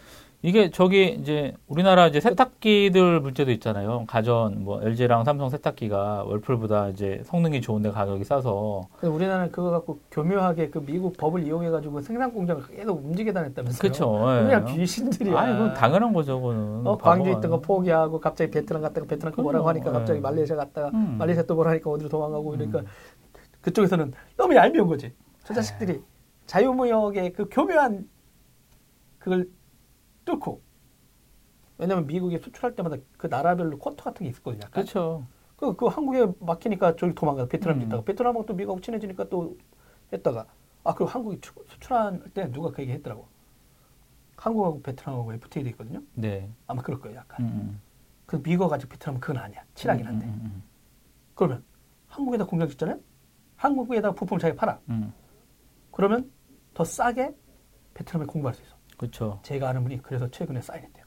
이게 저기 이제 우리나라 이제 세탁기들 문제도 있잖아요. 가전 뭐 LG랑 삼성 세탁기가 월풀보다 이제 성능이 좋은데 가격이 싸서. 우리나라는 그거 갖고 교묘하게 그 미국 법을 이용해 가지고 생산 공장을 계속 움직이게 다녔다면서요. 그렇죠. 그냥 귀신들이야. 아니 그건 당연한 거죠, 그거는. 광주에 있던 거 포기하고 갑자기 베트남 갔다가 베트남 거 뭐라고 하니까 갑자기 말레이시아 갔다가 말레이시아 또 뭐라니까 어디로 도망가고 이러니까 그쪽에서는 너무 얄미운 거지. 저 자식들이 자유무역의 그 교묘한 그걸 뚫고. 왜냐면 미국에 수출할 때마다 그 나라별로 쿼터 같은 게 있었거든요. 그렇죠. 그 한국에 막히니까 저기 도망가 베트남에 있다가 베트남하고 또 미국하고 친해지니까 또 했다가 그리고 한국이 수출할 때 누가 그 얘기 했더라고. 한국하고 베트남하고 FTA 돼 있거든요. 네. 아마 그럴 거예요. 약간. 그 미국하고 아직 베트남은 그건 아니야. 친하긴 한데. 그러면 한국에다 공장 짓잖아요. 한국에다가 부품을 자기가 팔아. 그러면 더 싸게 베트남에 공급할 수 있어. 그렇죠. 제가 아는 분이 그래서 최근에 사인했대요.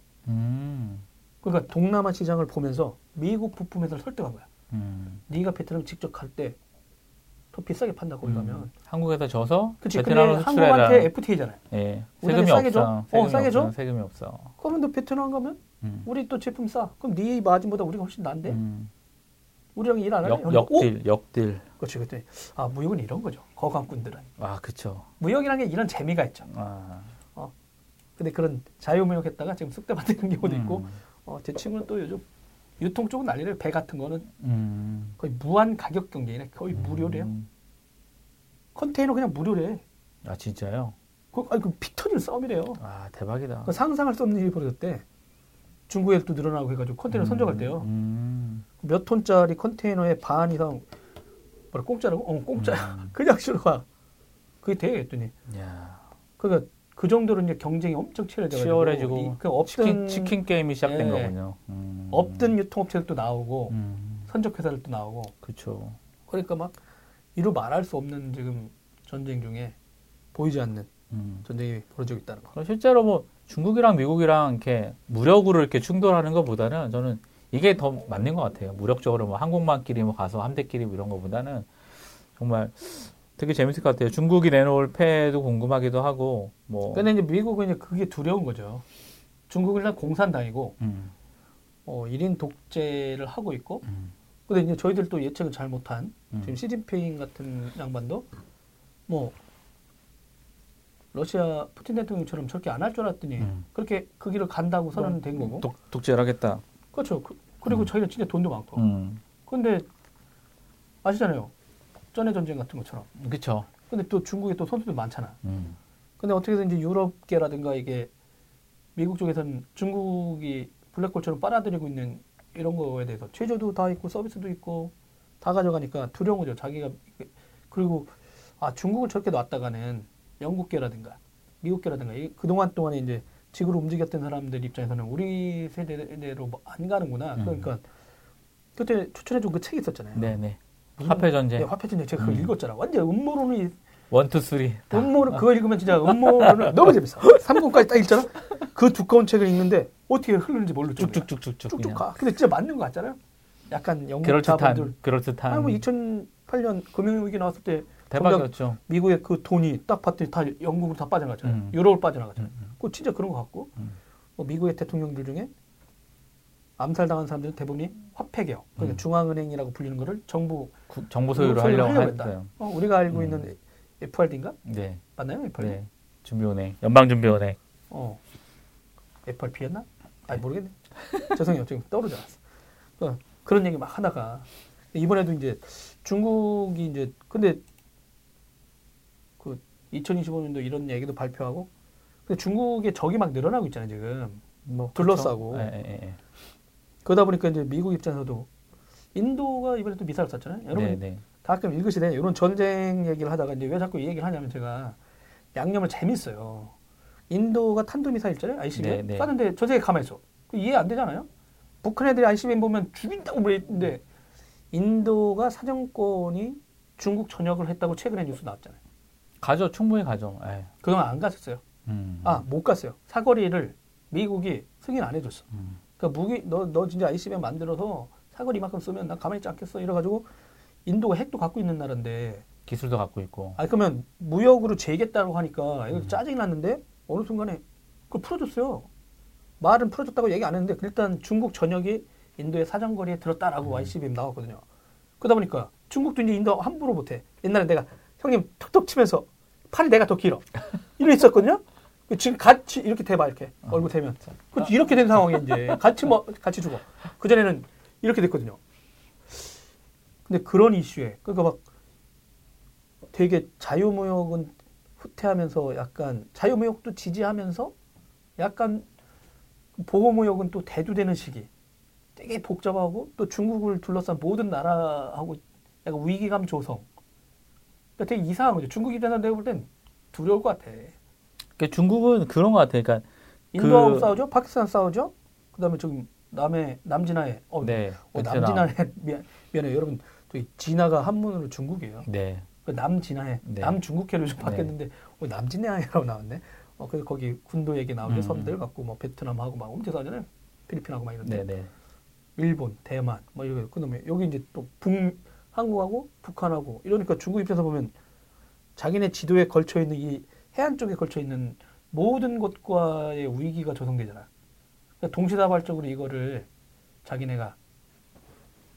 그러니까 동남아 시장을 보면서 미국 부품 회사를 설득한 거야. 네가 베트남 직접 갈 때 더 비싸게 판다 거기 가면. 한국에다 줘서 베트남으로 수출해라. 한국한테 FTA잖아요. 예. 세금이 싸게 없어. 싸게 줘. 세금이 없어. 그러면 너 베트남 가면 우리 또 제품 싸. 그럼 네 마진보다 우리가 훨씬 난데. 우리랑 일 안 하네. 역딜. 그렇죠. 그때 무역은 이런 거죠. 거강꾼들은. 그렇죠. 무역이라는 게 이런 재미가 있죠. 근데 그런 자유무역 했다가 지금 쑥대 받는 경우도 있고, 제 친구는 또 요즘 유통 쪽은 난리래요. 배 같은 거는 거의 무한 가격 경쟁이네. 거의 무료래요. 컨테이너 그냥 무료래. 아, 진짜요? 그 피 터질 싸움이래요. 아, 대박이다. 그 상상할 수 없는 일이 벌어졌대. 중국에 또 늘어나고 해가지고 컨테이너 선정할 때요. 몇 톤짜리 컨테이너의 반 이상, 공짜라고? 공짜야. 그냥 실어가. 그게 돼. 했더니. 그러니까 그 정도로 이제 경쟁이 엄청 치열해지고 치킨 게임이 시작된 거군요. 없던 유통업체들도 나오고 선적회사들도 나오고. 그렇죠. 그러니까 막 이루 말할 수 없는 지금 전쟁 중에 보이지 않는 전쟁이 벌어지고 있다는 거. 실제로 뭐 중국이랑 미국이랑 이렇게 무력으로 이렇게 충돌하는 것보다는 저는 이게 더 맞는 것 같아요. 무력적으로 뭐 한국만끼리 뭐 가서 함대끼리 뭐 이런 것보다는 정말 되게 재밌을 것 같아요. 중국이 내놓을 폐해도 궁금하기도 하고 뭐. 근데 이제 미국은 이제 그게 두려운 거죠. 중국은 일단 공산당이고 1인 독재를 하고 있고 근데 이제 저희들 또 예측을 잘 못한 지금 시진핑 같은 양반도 뭐 러시아 푸틴 대통령처럼 저렇게 안 할 줄 알았더니 그렇게 그 길을 간다고 선언된 거고 독재를 하겠다. 그렇죠. 그리고 저희는 진짜 돈도 많고 근데 아시잖아요. 전의 전쟁 같은 것처럼. 그렇죠. 근데 또 중국에 또 선수들 많잖아. 근데 어떻게든 이제 유럽계라든가 이게 미국 쪽에서는 중국이 블랙홀처럼 빨아들이고 있는 이런 거에 대해서 최저도 다 있고 서비스도 있고 다 가져가니까 두려운 거죠. 자기가 그리고 아 중국을 저렇게 놨다가는 영국계라든가 미국계라든가 그동안 동안에 이제 지구를 움직였던 사람들 입장에서는 우리 세대대로 안 가는구나. 그러니까 그때 추천해준 그 책이 있었잖아요. 네네. 화폐전쟁. 네, 화폐전쟁. 제가 그거 읽었잖아. 완전 음모론이. 1, 2, 3. 음모론, 그거 읽으면 진짜 음모론은 너무 재밌어. 3권까지 딱 읽잖아? 그 두꺼운 책을 읽는데 어떻게 흐르는지 모르죠. 쭉쭉 가. 근데 진짜 맞는 거 같잖아요? 약간 영국 자본들. 그럴듯한. 아, 뭐 2008년 금융위기 나왔을 때. 대박이었죠. 미국의 그 돈이 딱 봤더니 다 영국으로 다 빠져나갔잖아요. 유럽으로 빠져나갔잖아요. 그거 진짜 그런 거 같고. 뭐 미국의 대통령들 중에 암살당한 사람들은 대부분이 화폐개혁, 그러니까 중앙은행이라고 불리는 거를 정부 소유로 하려고 했다. 우리가 알고 있는 FRD인가? 네. 맞나요? FRD? 네. 준비은행, 연방준비은행. FRP였나? 아니 모르겠네. 죄송해요. 지금 떠오르지 않았어. 그런 얘기 막 하다가 이번에도 이제 중국이 이제 근데 그 2025년도 이런 얘기도 발표하고 근데 중국의 적이 막 늘어나고 있잖아요. 지금 뭐 둘러싸고. 그러다 보니까 이제 미국 입장에서도 인도가 이번에 또 미사를 쐈잖아요. 여러분 가끔 읽으시네. 이런 전쟁 얘기를 하다가 이제 왜 자꾸 이 얘기를 하냐면 제가 양념을 재밌어요. 인도가 탄도미사일 있잖아요. ICBM 쐈는데 저 세계 가만히 있어. 이해 안 되잖아요. 북한 애들이 ICBM 보면 죽인다고 그랬는데 인도가 사정권이 중국 전역을 했다고 최근에 뉴스 나왔잖아요. 가죠. 충분히 가죠. 그동안 안 갔었어요. 못 갔어요. 사거리를 미국이 승인 안 해줬어. 그러니까 너 진짜 ICBM 만들어서 사거리 이만큼 쏘면 난 가만히 있지 않겠어. 이래가지고 인도가 핵도 갖고 있는 나라인데 기술도 갖고 있고. 아니 그러면 무역으로 재겠다고 하니까 이거 짜증이 났는데 어느 순간에 그걸 풀어줬어요. 말은 풀어줬다고 얘기 안 했는데 일단 중국 전역이 인도의 사정거리에 들었다라고 ICBM 나왔거든요. 그러다 보니까 중국도 이제 인도 함부로 못해. 옛날에 내가 형님 톡톡 치면서 팔이 내가 더 길어. 이랬었거든요. 지금 같이 이렇게 대봐 이렇게 얼굴 대면 이렇게 된 상황이 이제 같이 죽어. 그 전에는 이렇게 됐거든요. 근데 그런 이슈에 그러니까 막 되게 자유무역은 후퇴하면서 약간 자유무역도 지지하면서 약간 보호무역은 또 대두되는 시기. 되게 복잡하고 또 중국을 둘러싼 모든 나라하고 약간 위기감 조성. 그러니까 되게 이상한 거죠. 중국 입장에서 내가 볼 땐 두려울 것 같아. 그러니까 중국은 그런 것 같아요. 그러니까 인도하고 싸우죠, 파키스탄 싸우죠. 그다음에 지금 남진하에, 남진하에 미안해 여러분, 저기 진화가 한문으로 중국이에요. 네. 남진하에, 남중국해로 좀 바뀌었는데 남진해라고 나왔네. 그래서 거기 군도 얘기 나오죠. 섬들 갖고 뭐 베트남하고 막 엄청 싸우잖아요. 필리핀하고 막 이런데. 네. 일본, 대만, 뭐 이런 그놈에 여기 이제 또 한국하고 북한하고 이러니까 중국 입장에서 보면 자기네 지도에 걸쳐 있는 이 해안 쪽에 걸쳐 있는 모든 것과의 위기가 조성되잖아. 그러니까 동시다발적으로 이거를 자기네가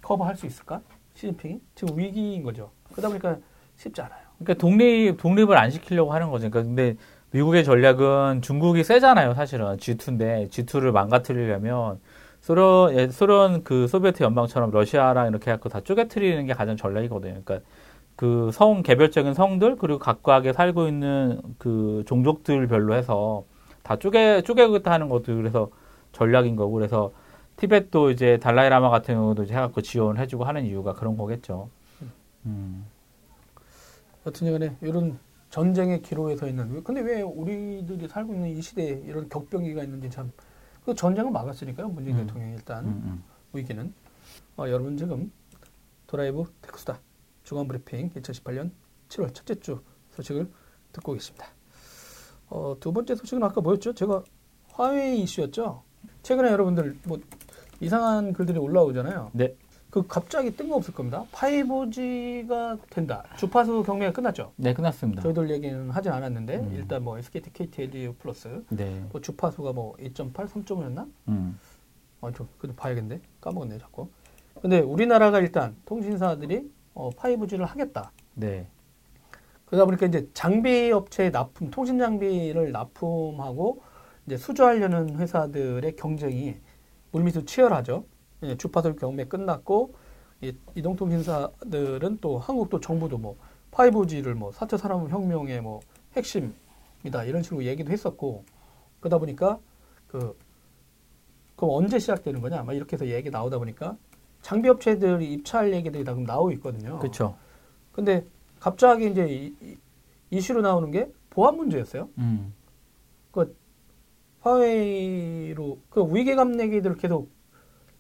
커버할 수 있을까? 시진핑이 지금 위기인 거죠. 그러다 보니까 쉽지 않아요. 그러니까 독립을 안 시키려고 하는 거죠. 그러니까 근데 미국의 전략은 중국이 세잖아요, 사실은 G2인데 G2를 망가뜨리려면 소련 그 소비에트 연방처럼 러시아랑 이렇게 해서 다 쪼개뜨리는 게 가장 전략이거든요. 그러니까. 그 개별적인 성들, 그리고 각각에 살고 있는 그 종족들별로 해서 다 쪼개겠다 하는 것도 그래서 전략인 거고, 그래서 티벳도 이제 달라이라마 같은 경우도 이제 해갖고 지원을 해주고 하는 이유가 그런 거겠죠. 여튼 간에 이런 전쟁의 기로에 서 있는, 근데 왜 우리들이 살고 있는 이 시대에 이런 격변기가 있는지 참, 그 전쟁을 막았으니까요, 문재인 대통령이 일단, 위기는. 여러분 지금 드라이브 테크수다. 중앙브리핑 2018년 7월 첫째 주 소식을 듣고 계십니다. 두 번째 소식은 아까 뭐였죠? 제가 화웨이 이슈였죠? 최근에 여러분들 뭐 이상한 글들이 올라오잖아요. 네. 그 갑자기 뜬금없을 겁니다. 5G가 된다. 주파수 경매가 끝났죠? 네, 끝났습니다. 저희들 얘기는 하진 않았는데 일단 뭐 SKT, KTLU 플러스 네. 뭐 주파수가 뭐 2.8, 3.5였나? 아, 저 그래도 봐야겠네. 까먹었네, 자꾸. 근데 우리나라가 일단 통신사들이 5G를 하겠다. 네. 그러다 보니까 이제 장비 업체의 납품, 통신 장비를 납품하고 이제 수주하려는 회사들의 경쟁이 물밑으로 치열하죠. 주파수 경매 끝났고 이동통신사들은 또 한국도 정부도 뭐 5G를 뭐 4차 산업혁명의 뭐 핵심이다 이런 식으로 얘기도 했었고 그러다 보니까 그럼 언제 시작되는 거냐 막 이렇게 해서 얘기 나오다 보니까 장비 업체들이 입찰 얘기들이 다 그럼 나오고 있거든요. 그렇죠. 근데 갑자기 이제 이슈로 나오는 게 보안 문제였어요. 그 화웨이로 그 위계감 얘기들 계속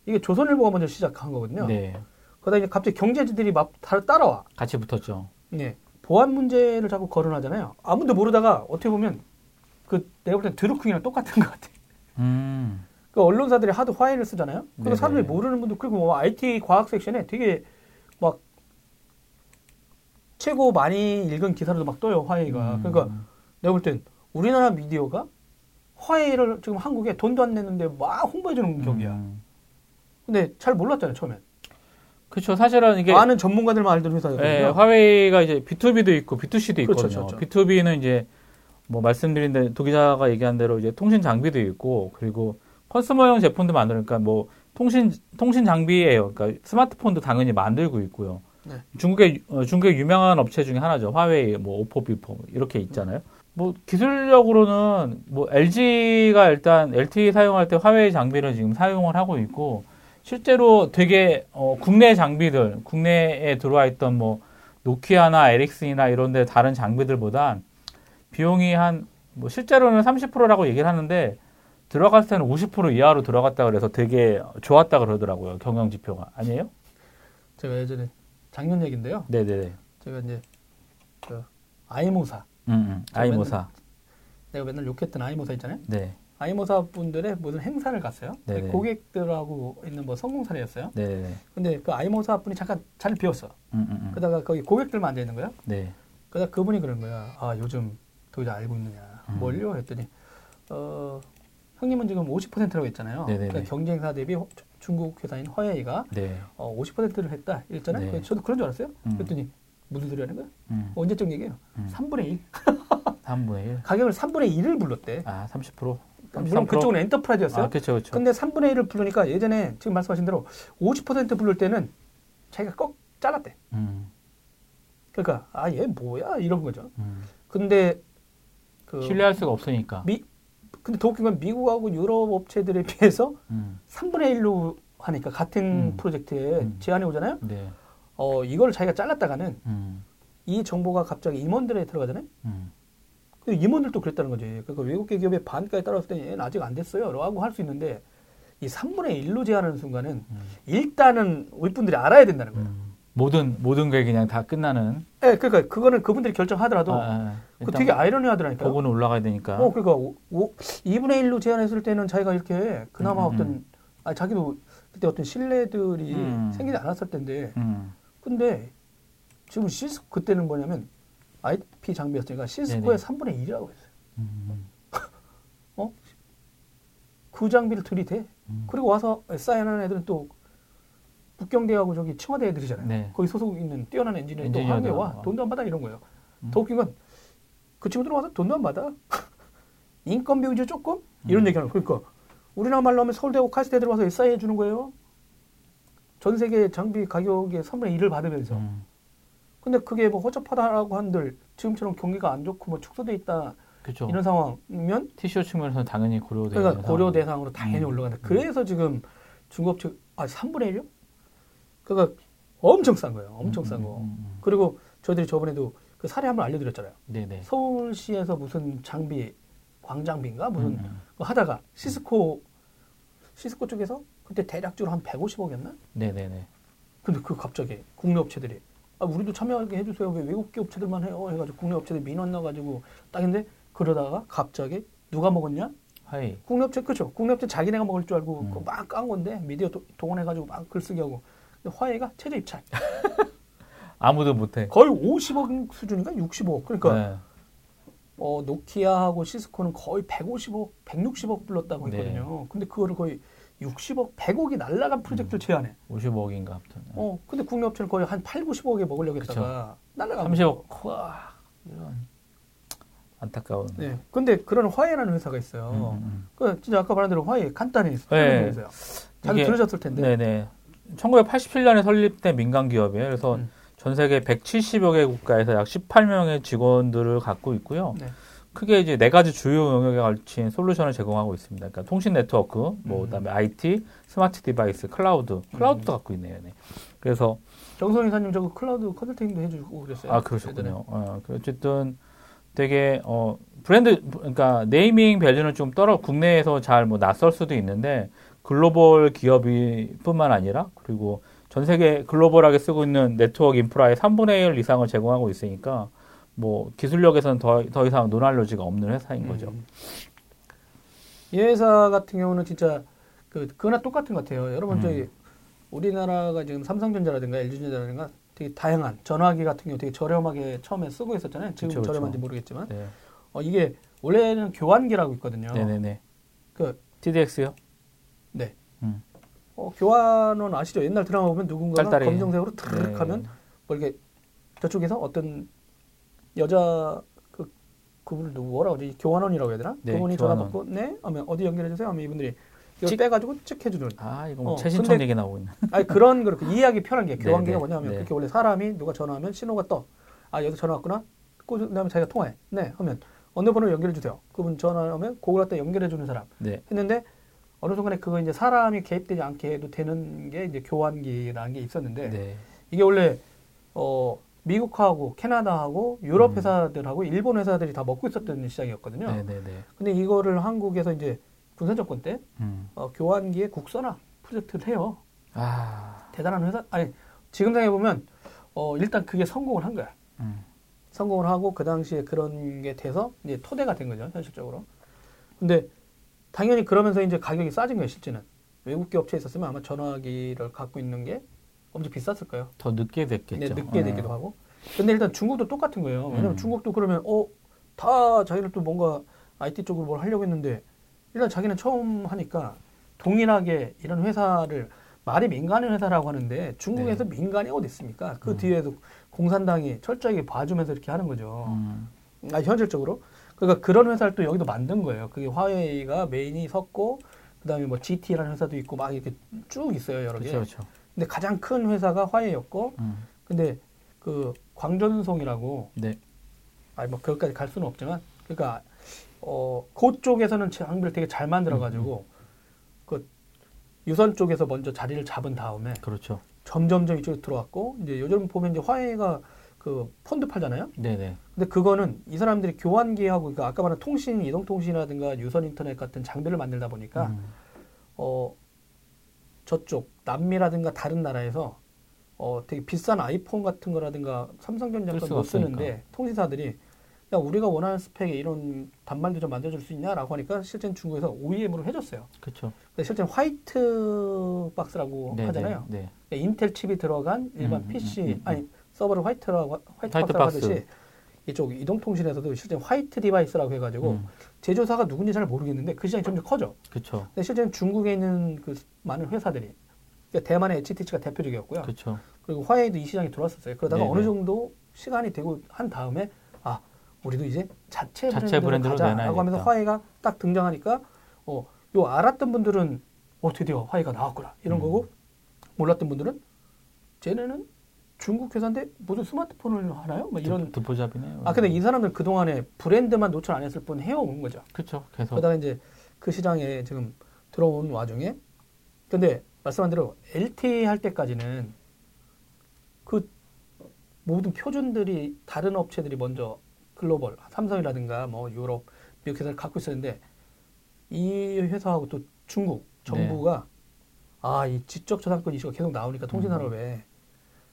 이게 조선일보가 먼저 시작한 거거든요. 네. 그러다 이제 갑자기 경제지들이 막 따라와. 같이 붙었죠. 네. 보안 문제를 자꾸 거론하잖아요. 아무도 모르다가 어떻게 보면 그 내가 볼 때 드루킹이랑 똑같은 것 같아. 그 언론사들이 하도 화해를 쓰잖아요. 그리고 사람들이 모르는 분도 그리고 뭐 IT 과학 섹션에 되게 막 최고 많이 읽은 기사로도 막 떠요 화웨이가. 그러니까 내가 볼 땐 우리나라 미디어가 화웨이를 지금 한국에 돈도 안 냈는데 막 홍보해주는 격이야. 근데 잘 몰랐잖아요 처음엔. 그렇죠. 사실은 이게 많은 전문가들만 알던 회사거든요. 네, 화웨이가 이제 B2B도 있고 B2C도 있거든요. 그렇죠, 그렇죠. B2B는 이제 뭐 말씀드린 대로 도기자가 얘기한 대로 이제 통신 장비도 있고 그리고 컨슈머용 제품도 만드니까 뭐 통신 장비예요. 그러니까 스마트폰도 당연히 만들고 있고요. 네. 중국의 유명한 업체 중에 하나죠. 화웨이, 뭐 오포, 비포 이렇게 있잖아요. 뭐 기술력으로는 뭐 LG가 일단 LTE 사용할 때 화웨이 장비를 지금 사용을 하고 있고. 실제로 되게 국내 장비들, 국내에 들어와 있던 뭐 노키아나 에릭슨이나 이런 데 다른 장비들보다 비용이 한 뭐 실제로는 30%라고 얘기를 하는데 들어갔을 때는 50% 이하로 들어갔다 그래서 되게 좋았다 그러더라고요. 경영 지표가. 아니에요? 제가 예전에 작년 얘기인데요. 네, 네. 제가 이제 그 아이모사. 아이모사. 내가 맨날 욕했던 아이모사 있잖아요. 네. 아이모사 분들의 무슨 행사를 갔어요. 네네. 고객들하고 있는 뭐 성공사례였어요. 네네. 근데 그 아이모사 분이 잠깐 자리 비웠어. 그러다가 거기 고객들만 앉아 있는 거야. 네. 그러다 그분이 그런 거야. 아, 요즘 도대체 알고 있느냐. 뭘요? 했더니 형님은 지금 50%라고 했잖아요. 그러니까 경쟁사 대비 중국 회사인 화웨이가 50%를 했다. 이랬잖아요. 네. 저도 그런 줄 알았어요. 그랬더니 무슨 소리 하는 거야? 언제쯤 얘기해요? 3분의 1. 3분의 1. 가격을 3분의 1을 불렀대. 아, 30%? 물론 33%? 그쪽은 엔터프라이즈였어요. 아, 그렇죠, 그렇죠. 근데 3분의 1을 부르니까 예전에 지금 말씀하신 대로 50% 부를 때는 자기가 꼭 잘랐대. 그러니까 아, 얘 뭐야 이런 거죠. 근데 그 신뢰할 수가 없으니까. 근데 더 웃긴 건 미국하고 유럽 업체들에 비해서 3분의 1로 하니까 같은 프로젝트에 제안이 오잖아요. 네. 이걸 자기가 잘랐다가는 이 정보가 갑자기 임원들에 들어가잖아요. 임원들도 그랬다는 거지. 그러니까 외국계 기업의 반가에 따라왔을 때는 얘는 아직 안 됐어요. 라고 할 수 있는데 이 3분의 1로 제한하는 순간은 일단은 우리 분들이 알아야 된다는 거예요. 모든 게 그냥 다 끝나는. 네, 그러니까 그거는 그분들이 결정하더라도 그 되게 아이러니하더라니까. 보고는 올라가야 되니까. 그러니까 2분의 1로 제한했을 때는 자기가 이렇게 그나마 어떤 자기도 그때 어떤 신뢰들이 생기지 않았을 텐데. 근데 지금 그때는 뭐냐면. IP 장비였으니까 시스코의 3분의 1이라고 했어요. 그 장비를 들이대. 그리고 와서 사인하는 애들은 또 북경대하고 저기 청와대 애들이잖아요. 네. 거기 소속 있는 뛰어난 엔지니어는 또 한국에 와. 돈도 안 받아 이런 거예요. 더 웃긴 건 그 친구들은 와서 돈도 안 받아. 인건비 위주 조금? 이런 얘기하는 거예요. 그러니까 우리나라 말로 하면 서울대하고 카이스트들 와서 SI 해주는 거예요. 전 세계 장비 가격의 3분의 1을 받으면서. 근데 그게 뭐 허접하다라고 한들 지금처럼 경기가 안 좋고 뭐 축소돼 있다 그쵸. 이런 상황이면 TCO 측면에서는 당연히 고려 대상 그러니까 고려 대상으로 당연히 올라간다. 그래서 지금 중국 측 3분의 1요? 그러니까 엄청 싼 거예요. 엄청 싼 거. 그리고 저희들이 저번에도 그 사례 한번 알려드렸잖아요. 네네. 서울시에서 무슨 장비 광장비인가 무슨 하다가 시스코 쪽에서 그때 대략적으로 한 150억이었나? 네네네. 근데 그 갑자기 국내 업체들이 우리도 참여하게 해주세요. 왜 외국 업체들만 해요? 해가지고 국내 업체들 민원 나가지고 딱인데 그러다가 갑자기 누가 먹었냐? 하이. 국내 업체 그렇죠. 국내 업체 자기네가 먹을 줄 알고 막 깐 건데 미디어 동원해가지고 막 글쓰기 하고 화웨이가 최저 입찰. 아무도 못해. 거의 50억 수준인가 60억. 그러니까 네. 노키아하고 시스코는 거의 150억, 160억 불렀다고 했거든요. 네. 근데 그거를 거의 60억, 100억이 날라간 프로젝트를 제안해. 50억인가 아무튼. 네. 근데 국내 업체는 거의 한 8, 90억에 먹으려고 했다가 날라간 30억. 와, 이런 안타까운. 네. 근데 그런 화웨이라는 회사가 있어요. 그 진짜 아까 말한 대로 화웨이 간단히 설명해 주세요. 자주 들으셨을 텐데. 네네. 1987년에 설립된 민간 기업이에요. 그래서 전 세계 170여 개 국가에서 약 18명의 직원들을 갖고 있고요. 네. 크게 이제 네 가지 주요 영역에 걸친 솔루션을 제공하고 있습니다. 그러니까 통신 네트워크, 그다음에 IT, 스마트 디바이스, 클라우드도 갖고 있네요. 네. 그래서 정선 이사님 저거 클라우드 컨설팅도 해주고 그랬어요. 아 그러셨군요. 어쨌든 되게 브랜드 그러니까 네이밍 밸류는 좀 떨어 국내에서 잘 뭐 낯설 수도 있는데 글로벌 기업이뿐만 아니라 그리고 전 세계 글로벌하게 쓰고 있는 네트워크 인프라의 3분의 1 이상을 제공하고 있으니까 뭐 기술력에서는 더 이상 논할 여지가 없는 회사인 거죠. 이 회사 같은 경우는 진짜 그거나 똑같은 것 같아요. 여러분 저기 우리나라가 지금 삼성전자라든가 LG전자라든가 되게 다양한 전화기 같은 경우 되게 저렴하게 처음에 쓰고 있었잖아요. 지금 그쵸. 저렴한지 모르겠지만 네. 이게 원래는 교환기라고 있거든요. 네네네. 그 TDX요? 네. 교환은 아시죠? 옛날 드라마 보면 누군가가 딸딸이. 검정색으로 탁 네. 하면 뭐 이렇게 저쪽에서 어떤 여자 그분을 뭐라고 하지? 교환원이라고 해야 되나? 네, 그분이 전화 받고 네? 하면 어디 연결해 주세요? 하면 이분들이 이걸 빼가지고 찍 해주는. 아 이거 뭐 최신청 얘기 나오고 있네. 아니 그렇게 이해하기 편한 게 교환기가 뭐냐면 그렇게 원래 사람이 누가 전화하면 신호가 떠. 아 여기 전화 왔구나. 그다음에 자기가 통화해. 네 하면 어느 번호로 연결해 주세요. 그분 전화하면 그걸 갖다 연결해 주는 사람. 네. 했는데 어느 순간에 그거 이제 사람이 개입되지 않게 해도 되는 게 이제 교환기라는 게 있었는데 네. 이게 원래 미국하고 캐나다하고 유럽 회사들하고 일본 회사들이 다 먹고 있었던 시장이었거든요. 네네네. 근데 이거를 한국에서 이제 군사 정권 때 교환기의 국산화 프로젝트를 해요. 아 대단한 회사. 아니 지금 생각해보면 일단 그게 성공을 한 거야. 성공을 하고 그 당시에 그런 게 돼서 이제 토대가 된 거죠 현실적으로. 근데 당연히 그러면서 이제 가격이 싸진 거예요, 실제는. 외국계 업체에 있었으면 아마 전화기를 갖고 있는 게 엄청 비쌌을 거예요. 더 늦게 됐겠죠. 네, 늦게 되기도 하고. 근데 일단 중국도 똑같은 거예요. 왜냐면 중국도 그러면 다 자기들 또 뭔가 IT 쪽으로 뭘 하려고 했는데 일단 자기는 처음 하니까 동일하게 이런 회사를 말이 민간인 회사라고 하는데 중국에서 네. 민간이 어디 있습니까? 그 뒤에도 공산당이 철저하게 봐주면서 이렇게 하는 거죠. 현실적으로. 그러니까 그런 회사를 또 여기도 만든 거예요. 그게 화웨이가 메인이 섰고, 그 다음에 뭐 GT라는 회사도 있고, 막 이렇게 쭉 있어요, 여러 개. 그렇죠. 근데 가장 큰 회사가 화웨이였고, 근데 그 광전송이라고, 네. 아니 뭐 거기까지 갈 수는 없지만, 그러니까 그쪽에서는 장비를 되게 잘 만들어가지고, 그 유선 쪽에서 먼저 자리를 잡은 다음에, 그렇죠. 점점점 이쪽에 들어왔고, 이제 요즘 보면 이제 화웨이가 그 폰도 팔잖아요. 네네. 근데 그거는 이 사람들이 교환기하고 그러니까 아까 말한 통신, 이동통신이라든가 유선 인터넷 같은 장비를 만들다 보니까 저쪽 남미라든가 다른 나라에서 되게 비싼 아이폰 같은 거라든가 삼성전자 건 못 쓰는데 통신사들이 야 우리가 원하는 스펙에 이런 단말도 좀 만들어줄 수 있냐라고 하니까 실제는 중국에서 OEM으로 해줬어요. 그렇죠. 근데 실제는 화이트 박스라고 네네. 하잖아요. 네. 그러니까 인텔 칩이 들어간 일반 PC 아니 서버를 화이트 박스 하듯이 이쪽 이동통신에서도 실제 화이트 디바이스라고 해가지고 제조사가 누군지 잘 모르겠는데 그 시장이 점점 커져. 그렇죠. 근데 실제는 중국에 있는 그 많은 회사들이 그러니까 대만의 HTC가 대표적이었고요. 그렇죠. 그리고 화웨이도 이 시장에 들어왔었어요. 그러다가 네네. 어느 정도 시간이 되고 한 다음에 아 우리도 이제 자체 브랜드로 가자라고 하면서 화웨이가 딱 등장하니까 요 알았던 분들은 드디어 화웨이가 나왔구나 이런 거고 몰랐던 분들은 쟤네는 중국 회사인데 무슨 스마트폰을 하나요? 막 이런 듣보잡이네요. 아 근데 이 사람들 그 동안에 브랜드만 노출 안 했을 뿐 해온 거죠. 그렇죠. 계속. 그러다가 이제 그 시장에 지금 들어온 와중에, 근데 말씀한 대로 LTE 할 때까지는 그 모든 표준들이 다른 업체들이 먼저 글로벌 삼성이라든가 뭐 유럽, 미국 회사를 갖고 있었는데 이 회사하고 또 중국 정부가 네. 이 지적저당권 이슈가 계속 나오니까 통신산업에.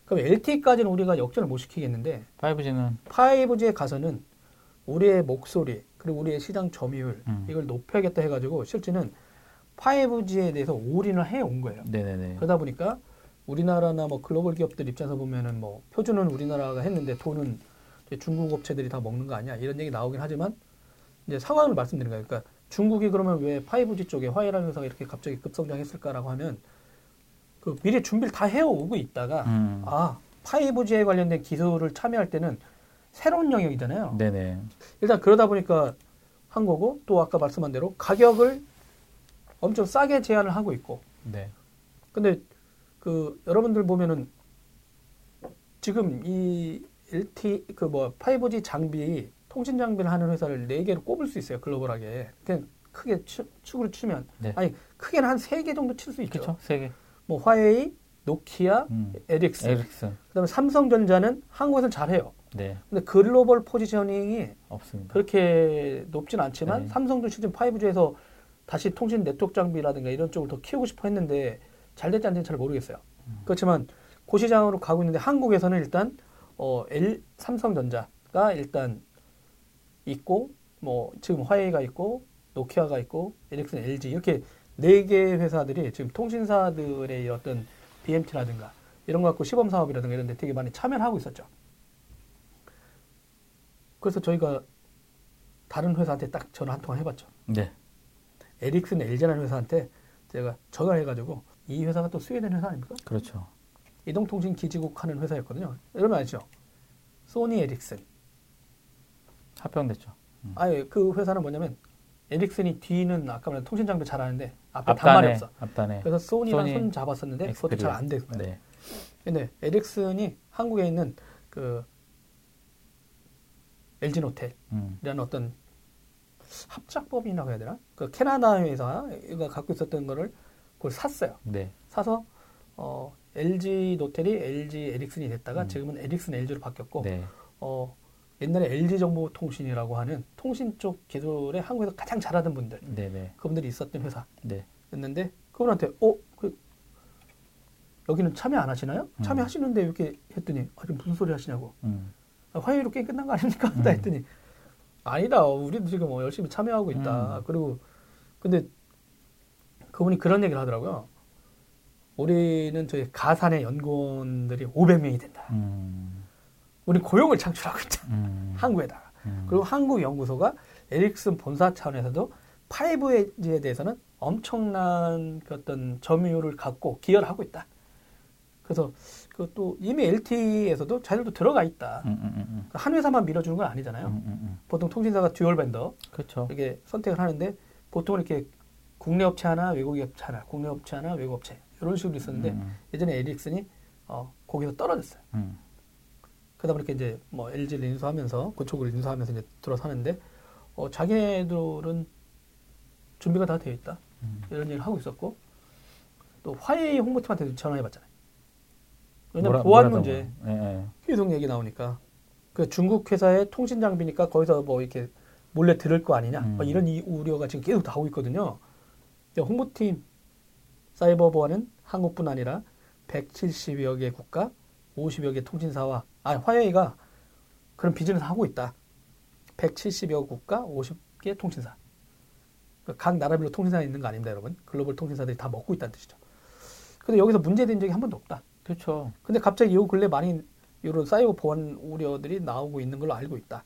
그럼 LTE까지는 우리가 역전을 못 시키겠는데 5G에 가서는 우리의 목소리 그리고 우리의 시장 점유율 이걸 높여야겠다 해가지고 실제는 5G에 대해서 올인을 해온 거예요. 네네네. 그러다 보니까 우리나라나 뭐 글로벌 기업들 입장에서 보면은 뭐 표준은 우리나라가 했는데 돈은 중국 업체들이 다 먹는 거 아니야 이런 얘기 나오긴 하지만 이제 상황을 말씀드린 거예요. 그러니까 중국이 그러면 왜 5G 쪽에 화웨이라는 회사가 이렇게 갑자기 급성장했을까라고 하면 그 미리 준비를 다 해오고 있다가 아 5G에 관련된 기술을 참여할 때는 새로운 영역이잖아요. 네네. 일단 그러다 보니까 한 거고 또 아까 말씀한 대로 가격을 엄청 싸게 제한을 하고 있고. 네. 근데 그 여러분들 보면은 지금 이 LTE 그 뭐 5G 장비 통신 장비를 하는 회사를 4개로 꼽을 수 있어요. 글로벌하게. 그냥 크게 축으로 치면 네. 아니 크게는 한 3개 정도 칠 수 있죠. 그렇죠. 3개. 뭐 화웨이, 노키아, 에릭슨. 그다음에 삼성전자는 한국에서는 잘해요. 네. 근데 글로벌 포지셔닝이 없습니다. 그렇게 높진 않지만 네. 삼성도 실제 5G에서 다시 통신 네트워크 장비라든가 이런 쪽을 더 키우고 싶어 했는데 잘 됐지 안 됐는지 잘 모르겠어요. 그렇지만 그 시장으로 가고 있는데 한국에서는 일단 삼성전자가 일단 있고 뭐 지금 화웨이가 있고 노키아가 있고 에릭슨, LG 이렇게 4개의 회사들이 지금 통신사들의 어떤 BMT라든가 이런 거 갖고 시범 사업이라든가 이런 데 되게 많이 참여를 하고 있었죠. 그래서 저희가 다른 회사한테 딱 전화 한 통화 해봤죠. 네. 에릭슨, LG라는 회사한테 제가 전화를 해가지고 이 회사가 또 스웨덴 회사 아닙니까? 그렇죠. 이동통신기지국 하는 회사였거든요. 여러분 아시죠? 소니 에릭슨. 합병됐죠. 아니, 그 회사는 뭐냐면 에릭슨이 뒤는 아까 말한 통신장비 잘하는데 앞에 단말이 없어. 앞단에. 그래서 소니랑 손 잡았었는데 그것도 잘 안 됐어요. 네. 근데 에릭슨이 한국에 있는 그 LG노텔이라는 어떤 합작법인이라고 해야 되나? 그 캐나다 회사가 갖고 있었던 거를 그걸 샀어요. 네. 사서 LG 노텔이 LG 에릭슨이 됐다가 지금은 에릭슨 LG로 바뀌었고 네. 옛날에 LG 정보통신이라고 하는 통신 쪽 기술에 한국에서 가장 잘하던 분들, 네네. 그분들이 있었던 회사였는데 네. 그분한테 여기는 참여 안 하시나요? 참여하시는데 이렇게 했더니 지금 무슨 소리 하시냐고. 화요일로 게임 끝난 거 아닙니까? 다 했더니 아니다. 우리도 지금 열심히 참여하고 있다. 그리고 근데 그분이 그런 얘기를 하더라고요. 우리는 저희 가산의 연구원들이 500명이 된다. 우리 고용을 창출하고 있다. 한국에다가. 그리고 한국 연구소가 에릭슨 본사 차원에서도 5G에 대해서는 엄청난 어떤 점유율을 갖고 기여를 하고 있다. 그래서 그것도 이미 LTE에서도 자료도 들어가 있다. 한 회사만 밀어주는 건 아니잖아요. 보통 통신사가 듀얼 벤더 그렇죠. 이렇게 선택을 하는데 보통은 이렇게 국내 업체 하나, 외국 업체 하나, 국내 업체 하나, 외국 업체 이런 식으로 있었는데 예전에 에릭슨이 거기서 떨어졌어요. 그러다 보니까 이제 뭐 LG를 인수하면서 그쪽을 인수하면서 이제 들어서 하는데 자기네들은 준비가 다 되어 있다 이런 얘기를 하고 있었고 또 화웨이 홍보팀한테도 전화해봤잖아요. 왜냐면 보안 문제 계속 얘기 나오니까 그 중국 회사의 통신 장비니까 거기서 뭐 이렇게 몰래 들을 거 아니냐 이런 우려가 지금 계속 나오고 있거든요. 홍보팀 사이버 보안은 한국뿐 아니라 170여 개 국가 50여 개 통신사와 화웨이가 그런 비즈니스 하고 있다. 170여 국가 50개 통신사 각 나라별로 통신사 있는 거 아닙니다, 여러분. 글로벌 통신사들이 다 먹고 있다는 뜻이죠. 근데 여기서 문제된 적이 한 번도 없다. 그렇죠. 근데 갑자기 요 근래 많이 이런 사이버 보안 우려들이 나오고 있는 걸로 알고 있다.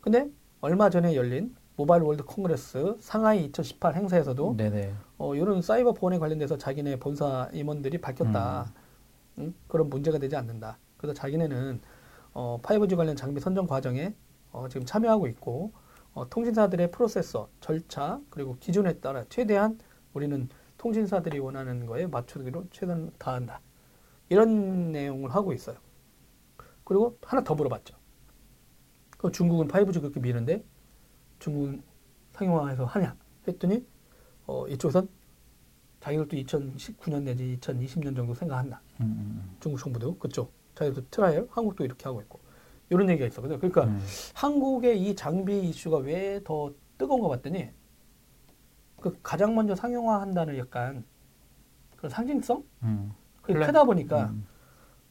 근데 얼마 전에 열린 모바일 월드 콩그레스 상하이 2018 행사에서도 네네. 이런 사이버 보안에 관련돼서 자기네 본사 임원들이 밝혔다. 그런 문제가 되지 않는다. 그래서 자기네는 5G 관련 장비 선정 과정에 지금 참여하고 있고 통신사들의 프로세서, 절차, 그리고 기준에 따라 최대한 우리는 통신사들이 원하는 거에 맞추기로 최선을 다한다. 이런 내용을 하고 있어요. 그리고 하나 더 물어봤죠. 그럼 중국은 5G 그렇게 미는데 중국은 상용화해서 하냐 했더니 이쪽에선 자기들도 2019년 내지 2020년 정도 생각한다. 중국 정부도 그쪽 자기들도 트라이얼, 한국도 이렇게 하고 있고 이런 얘기가 있었거든요. 그러니까 한국의 이 장비 이슈가 왜 더 뜨거운가 봤더니 그 가장 먼저 상용화한다는 약간 그런 상징성? 크다 보니까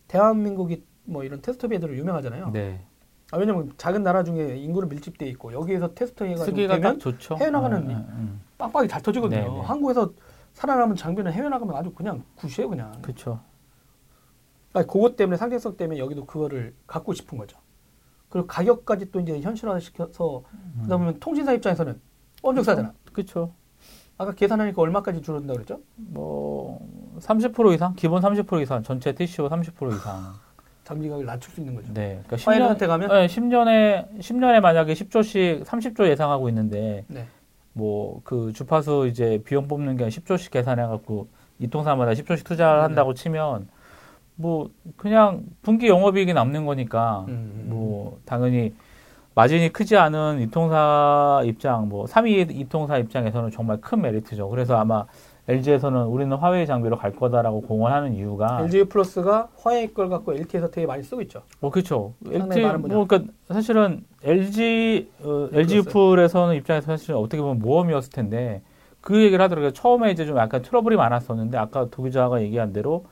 대한민국이 뭐 이런 테스트베드로 유명하잖아요. 네. 왜냐면 작은 나라 중에 인구를 밀집돼 있고 여기에서 테스트해가 되면 좋죠. 해외 나가는 빡빡이 잘 터지거든요. 네네. 한국에서 살아남은 장비는 해외 나가면 아주 그냥 굿이에요, 그냥. 그렇죠. 그러니까 그것 때문에 상대성 때문에 여기도 그거를 갖고 싶은 거죠. 그리고 가격까지 또 이제 현실화 시켜서 그러다 보면 통신사 입장에서는 엄청 싸잖아. 그렇죠. 아까 계산하니까 얼마까지 줄어든다 그랬죠? 뭐 30% 이상, 기본 30% 이상, 전체 TCO 30% 이상. 장비가격을 낮출 수 있는 거죠. 네. 그러니까 10년한테 가면? 네, 10년에 만약에 10조씩 30조 예상하고 있는데, 네. 뭐 그 주파수 이제 비용 뽑는 게 10조씩 계산해갖고 이통사마다 10조씩 투자를 한다고 치면, 뭐 그냥 분기 영업이익이 남는 거니까, 뭐 당연히 마진이 크지 않은 이통사 입장, 뭐 3위 이통사 입장에서는 정말 큰 메리트죠. 그래서 아마 LG에서는 우리는 화웨이 장비로 갈 거다라고 공언하는 이유가 LG 플러스가 화웨이 걸 갖고 LT에서 되게 많이 쓰고 있죠. 뭐 그렇죠. LT 뭐 그러니까 사실은 LG 플러스에서는 입장에서 사실 어떻게 보면 모험이었을 텐데 그 얘기를 하더라고요. 처음에 이제 좀 약간 트러블이 많았었는데 아까 도 기자가 얘기한 대로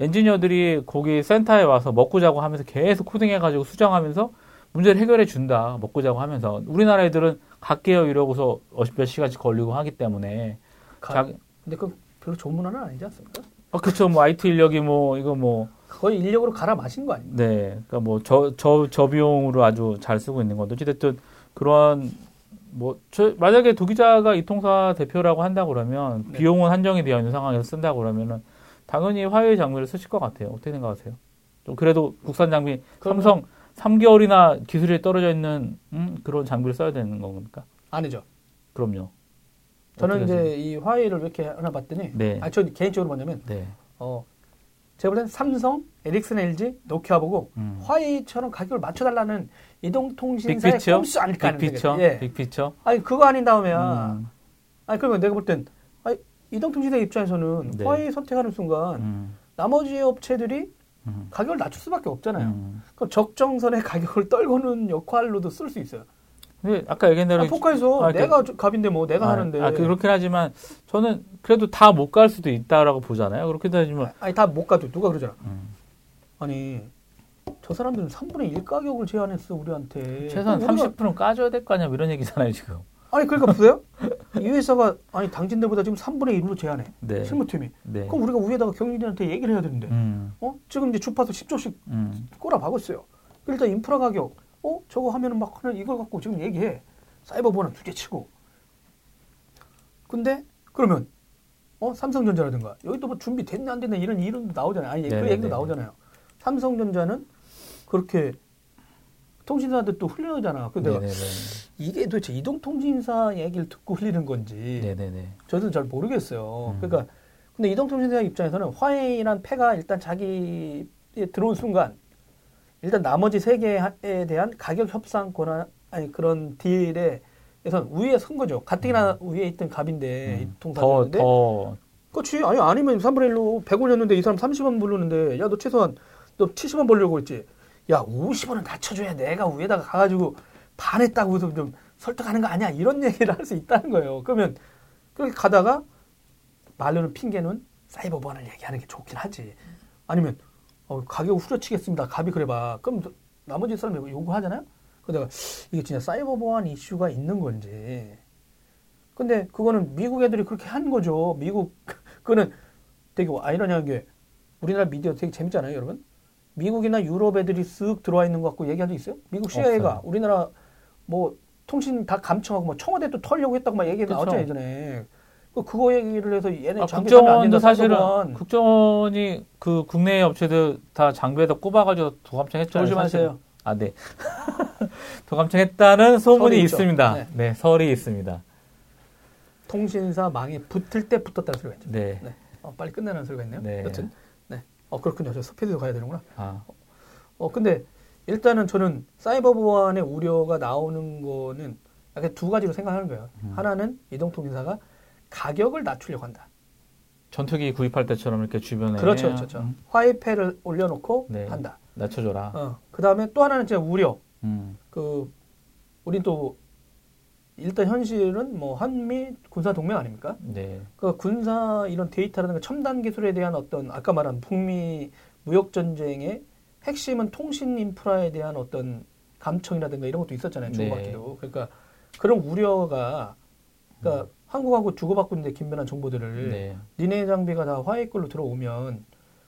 엔지니어들이 거기 센터에 와서 먹고 자고 하면서 계속 코딩해가지고 수정하면서 문제를 해결해 준다. 먹고 자고 하면서 우리나라 애들은 갈게요 이러고서 몇 시간씩 걸리고 하기 때문에 근데 그 별로 좋은 문화는 아니지 않습니까? 아 그렇죠. 뭐 IT 인력이 뭐 이거 뭐 거의 인력으로 갈아 마신 거 아닙니까? 네, 그러니까 뭐 저비용으로 아주 잘 쓰고 있는 건데 어쨌든 그런 뭐 만약에 도기자가 이통사 대표라고 한다 그러면 네. 비용은 한정이 되어 있는 상황에서 쓴다 그러면은 당연히 화웨이 장비를 쓰실 것 같아요. 어떻게 생각하세요? 좀 그래도 국산 장비 삼성 3개월이나 기술이 떨어져 있는 그런 장비를 써야 되는 겁니까? 아니죠. 그럼요. 저는 이제 하세요? 이 화웨이를 왜 이렇게 하나 봤더니, 네. 저 개인적으로 뭐냐면, 네. 제가 볼 땐 삼성, 에릭슨, LG, 노키아 보고 화웨이처럼 가격을 맞춰달라는 이동통신사의 꼼수 아닐까 하는 빅피처? 예. 빅피처? 아니, 그거 아닌 다음에야. 아니, 그러면 내가 볼 땐, 이동통신사 입장에서는 네. 화웨이 선택하는 순간 나머지 업체들이 가격을 낮출 수밖에 없잖아요. 그럼 적정선의 가격을 떨구는 역할로도 쓸 수 있어요. 근데 아까 얘기한 대로 포카에서 내가 갑인데 뭐 내가 하는데 그렇긴 하지만 저는 그래도 다 못 갈 수도 있다라고 보잖아요. 그렇긴 하지만 아니 다 못 가도 누가 그러잖아. 아니 저 사람들은 3분의 1 가격을 제안했어 우리한테. 최소한 30% 까줘야 될 거 아니야 이런 얘기잖아요 지금. 아니 그러니까 보세요. 이 회사가 아니 당신들보다 지금 3분의 1로 제안해. 네. 실무팀이. 네. 그럼 우리가 위에다가 경영진한테 얘기를 해야 되는데. 지금 이제 주파수 10조씩 꼬라박고 있어요. 일단 인프라 가격. 저거 하면은 막 그냥 이걸 갖고 지금 얘기해. 사이버 보안 두개 치고. 근데 그러면 삼성전자라든가 여기도 뭐 준비 됐나 안 됐나 이런 이름도 나오잖아요. 아니 그 얘기도 나오잖아요. 삼성전자는 그렇게 통신사한테 또 흘려오잖아. 근데 내가 이게 도대체 이동통신사 얘기를 듣고 흘리는 건지 저도 잘 모르겠어요. 그러니까 근데 이동통신사 입장에서는 화웨이란 패가 일단 자기에 들어온 순간. 일단 나머지 세 개에 대한 가격 협상 권한 아니 그런 딜에선 우위에 선 거죠. 가뜩이나 우위에 있던 갑인데 통사였는데 그렇지 아니 아니면 3분의 1로 100원이었는데 이 사람 30원 부르는데 야 너 최소한 너 70원 벌려고 했지. 야 50원은 낮춰줘야 내가 위에다가 가가지고 반했다고 해서 좀 설득하는 거 아니야 이런 얘기를 할 수 있다는 거예요. 그러면 그렇게 가다가 말로는 핑계는 사이버 보안을 얘기하는 게 좋긴 하지. 아니면 가격을 후려치겠습니다. 갑이 그래봐. 그럼 나머지 사람이 요구하잖아요? 그래서 내가 이게 진짜 사이버 보안 이슈가 있는 건지. 근데 그거는 미국 애들이 그렇게 한 거죠. 미국, 그거는 되게 아이러니한 게 우리나라 미디어 되게 재밌잖아요, 여러분? 미국이나 유럽 애들이 쓱 들어와 있는 것 같고 얘기한 적 있어요? 미국 CIA가 없어요. 우리나라 뭐 통신 다 감청하고 뭐 청와대 또 털려고 했다고 막 얘기 나왔잖아요, 예전에. 그거 얘기를 해서 얘네 국정원도 사실은 사정원. 국정원이 그 국내 업체들 다 장비에다 꼽아가지고 도감청했잖아요. 조심하세요. 아 네. 도감청했다는 소문이 있습니다. 네, 설이 있습니다. 통신사 망이 붙을 때 붙었다는 소리가 있죠. 네. 네. 빨리 끝내라는 소리가 있네요. 네. 여튼 네. 그렇군요. 저 스피드도 가야 되는구나. 근데 일단은 저는 사이버 보안의 우려가 나오는 거는 약간 두 가지로 생각하는 거예요. 하나는 이동통신사가 가격을 낮추려고 한다. 전투기 구입할 때처럼 이렇게 주변에 그렇죠. 화이패를 올려놓고 한다. 낮춰줘라. 그 다음에 또 하나는 진짜 우려. 우린 또 일단 현실은 뭐 한미 군사 동맹 아닙니까? 네. 그 군사 이런 데이터라든가 첨단 기술에 대한 어떤 아까 말한 북미 무역 전쟁의 핵심은 통신 인프라에 대한 어떤 감청이라든가 이런 것도 있었잖아요. 주고받기도. 네. 그러니까 그런 우려가 한국하고 주고받고 있는데 긴밀한 정보들을 니네 장비가 다 화웨이 걸로 들어오면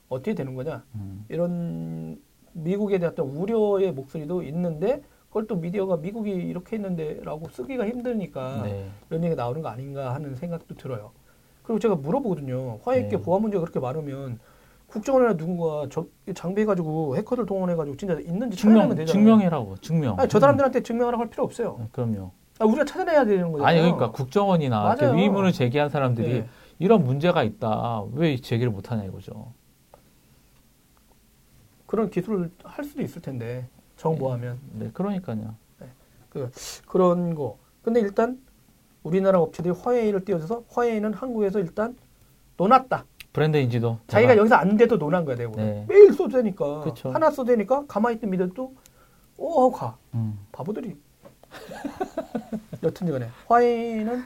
어떻게 되는 거냐. 이런 미국에 대한 우려의 목소리도 있는데 그걸 또 미디어가 미국이 이렇게 했는데 라고 쓰기가 힘드니까 네. 이런 얘기가 나오는 거 아닌가 하는 생각도 들어요. 그리고 제가 물어보거든요. 화웨이께 네. 보안 문제가 그렇게 많으면 국정원이나 누군가 장비해가지고 해커들 동원해가지고 진짜 있는지 찾아내면 되잖아요. 증명해라고. 증명. 아니, 저 사람들한테 증명하라고 할 필요 없어요. 네, 그럼요. 아, 우리가 찾아내야 되는 거잖아요. 아니 그러니까 국정원이나 의문을 제기한 사람들이 네. 이런 문제가 있다. 왜 제기를 못하냐 이거죠. 그런 기술을 할 수도 있을 텐데 정보하면. 네, 네 그러니까요. 네. 그런 거. 근데 일단 우리나라 업체들이 화웨이를 띄워줘서 화웨이는 한국에서 일단 논았다. 브랜드 인지도. 자기가 여기서 안 돼도 논한 거야. 내가 네. 매일 쏘대니까. 그쵸. 하나 쏘대니까 가만히 있던 미들도 오 하고 가. 바보들이. 여튼 간에 화웨이는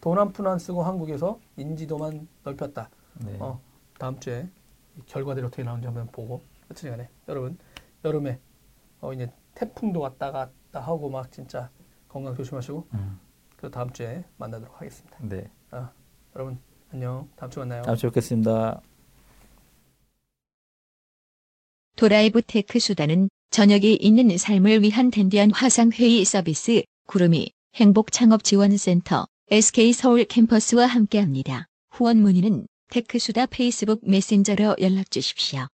돈 한 푼 안 쓰고 한국에서 인지도만 넓혔다. 네. 다음 주에 결과들이 어떻게 나오는지 한번 보고. 여튼 간에 여러분 여름에 이제 태풍도 왔다 갔다 하고 막 진짜 건강 조심하시고 그 다음 주에 만나도록 하겠습니다. 네. 여러분 안녕. 다음 주 만나요. 다음 주에 뵙겠습니다. 도라이브 테크수다는 저녁이 있는 삶을 위한 댄디한 화상회의 서비스, 구름이 행복창업지원센터, SK서울 캠퍼스와 함께합니다. 후원 문의는 테크수다 페이스북 메신저로 연락주십시오.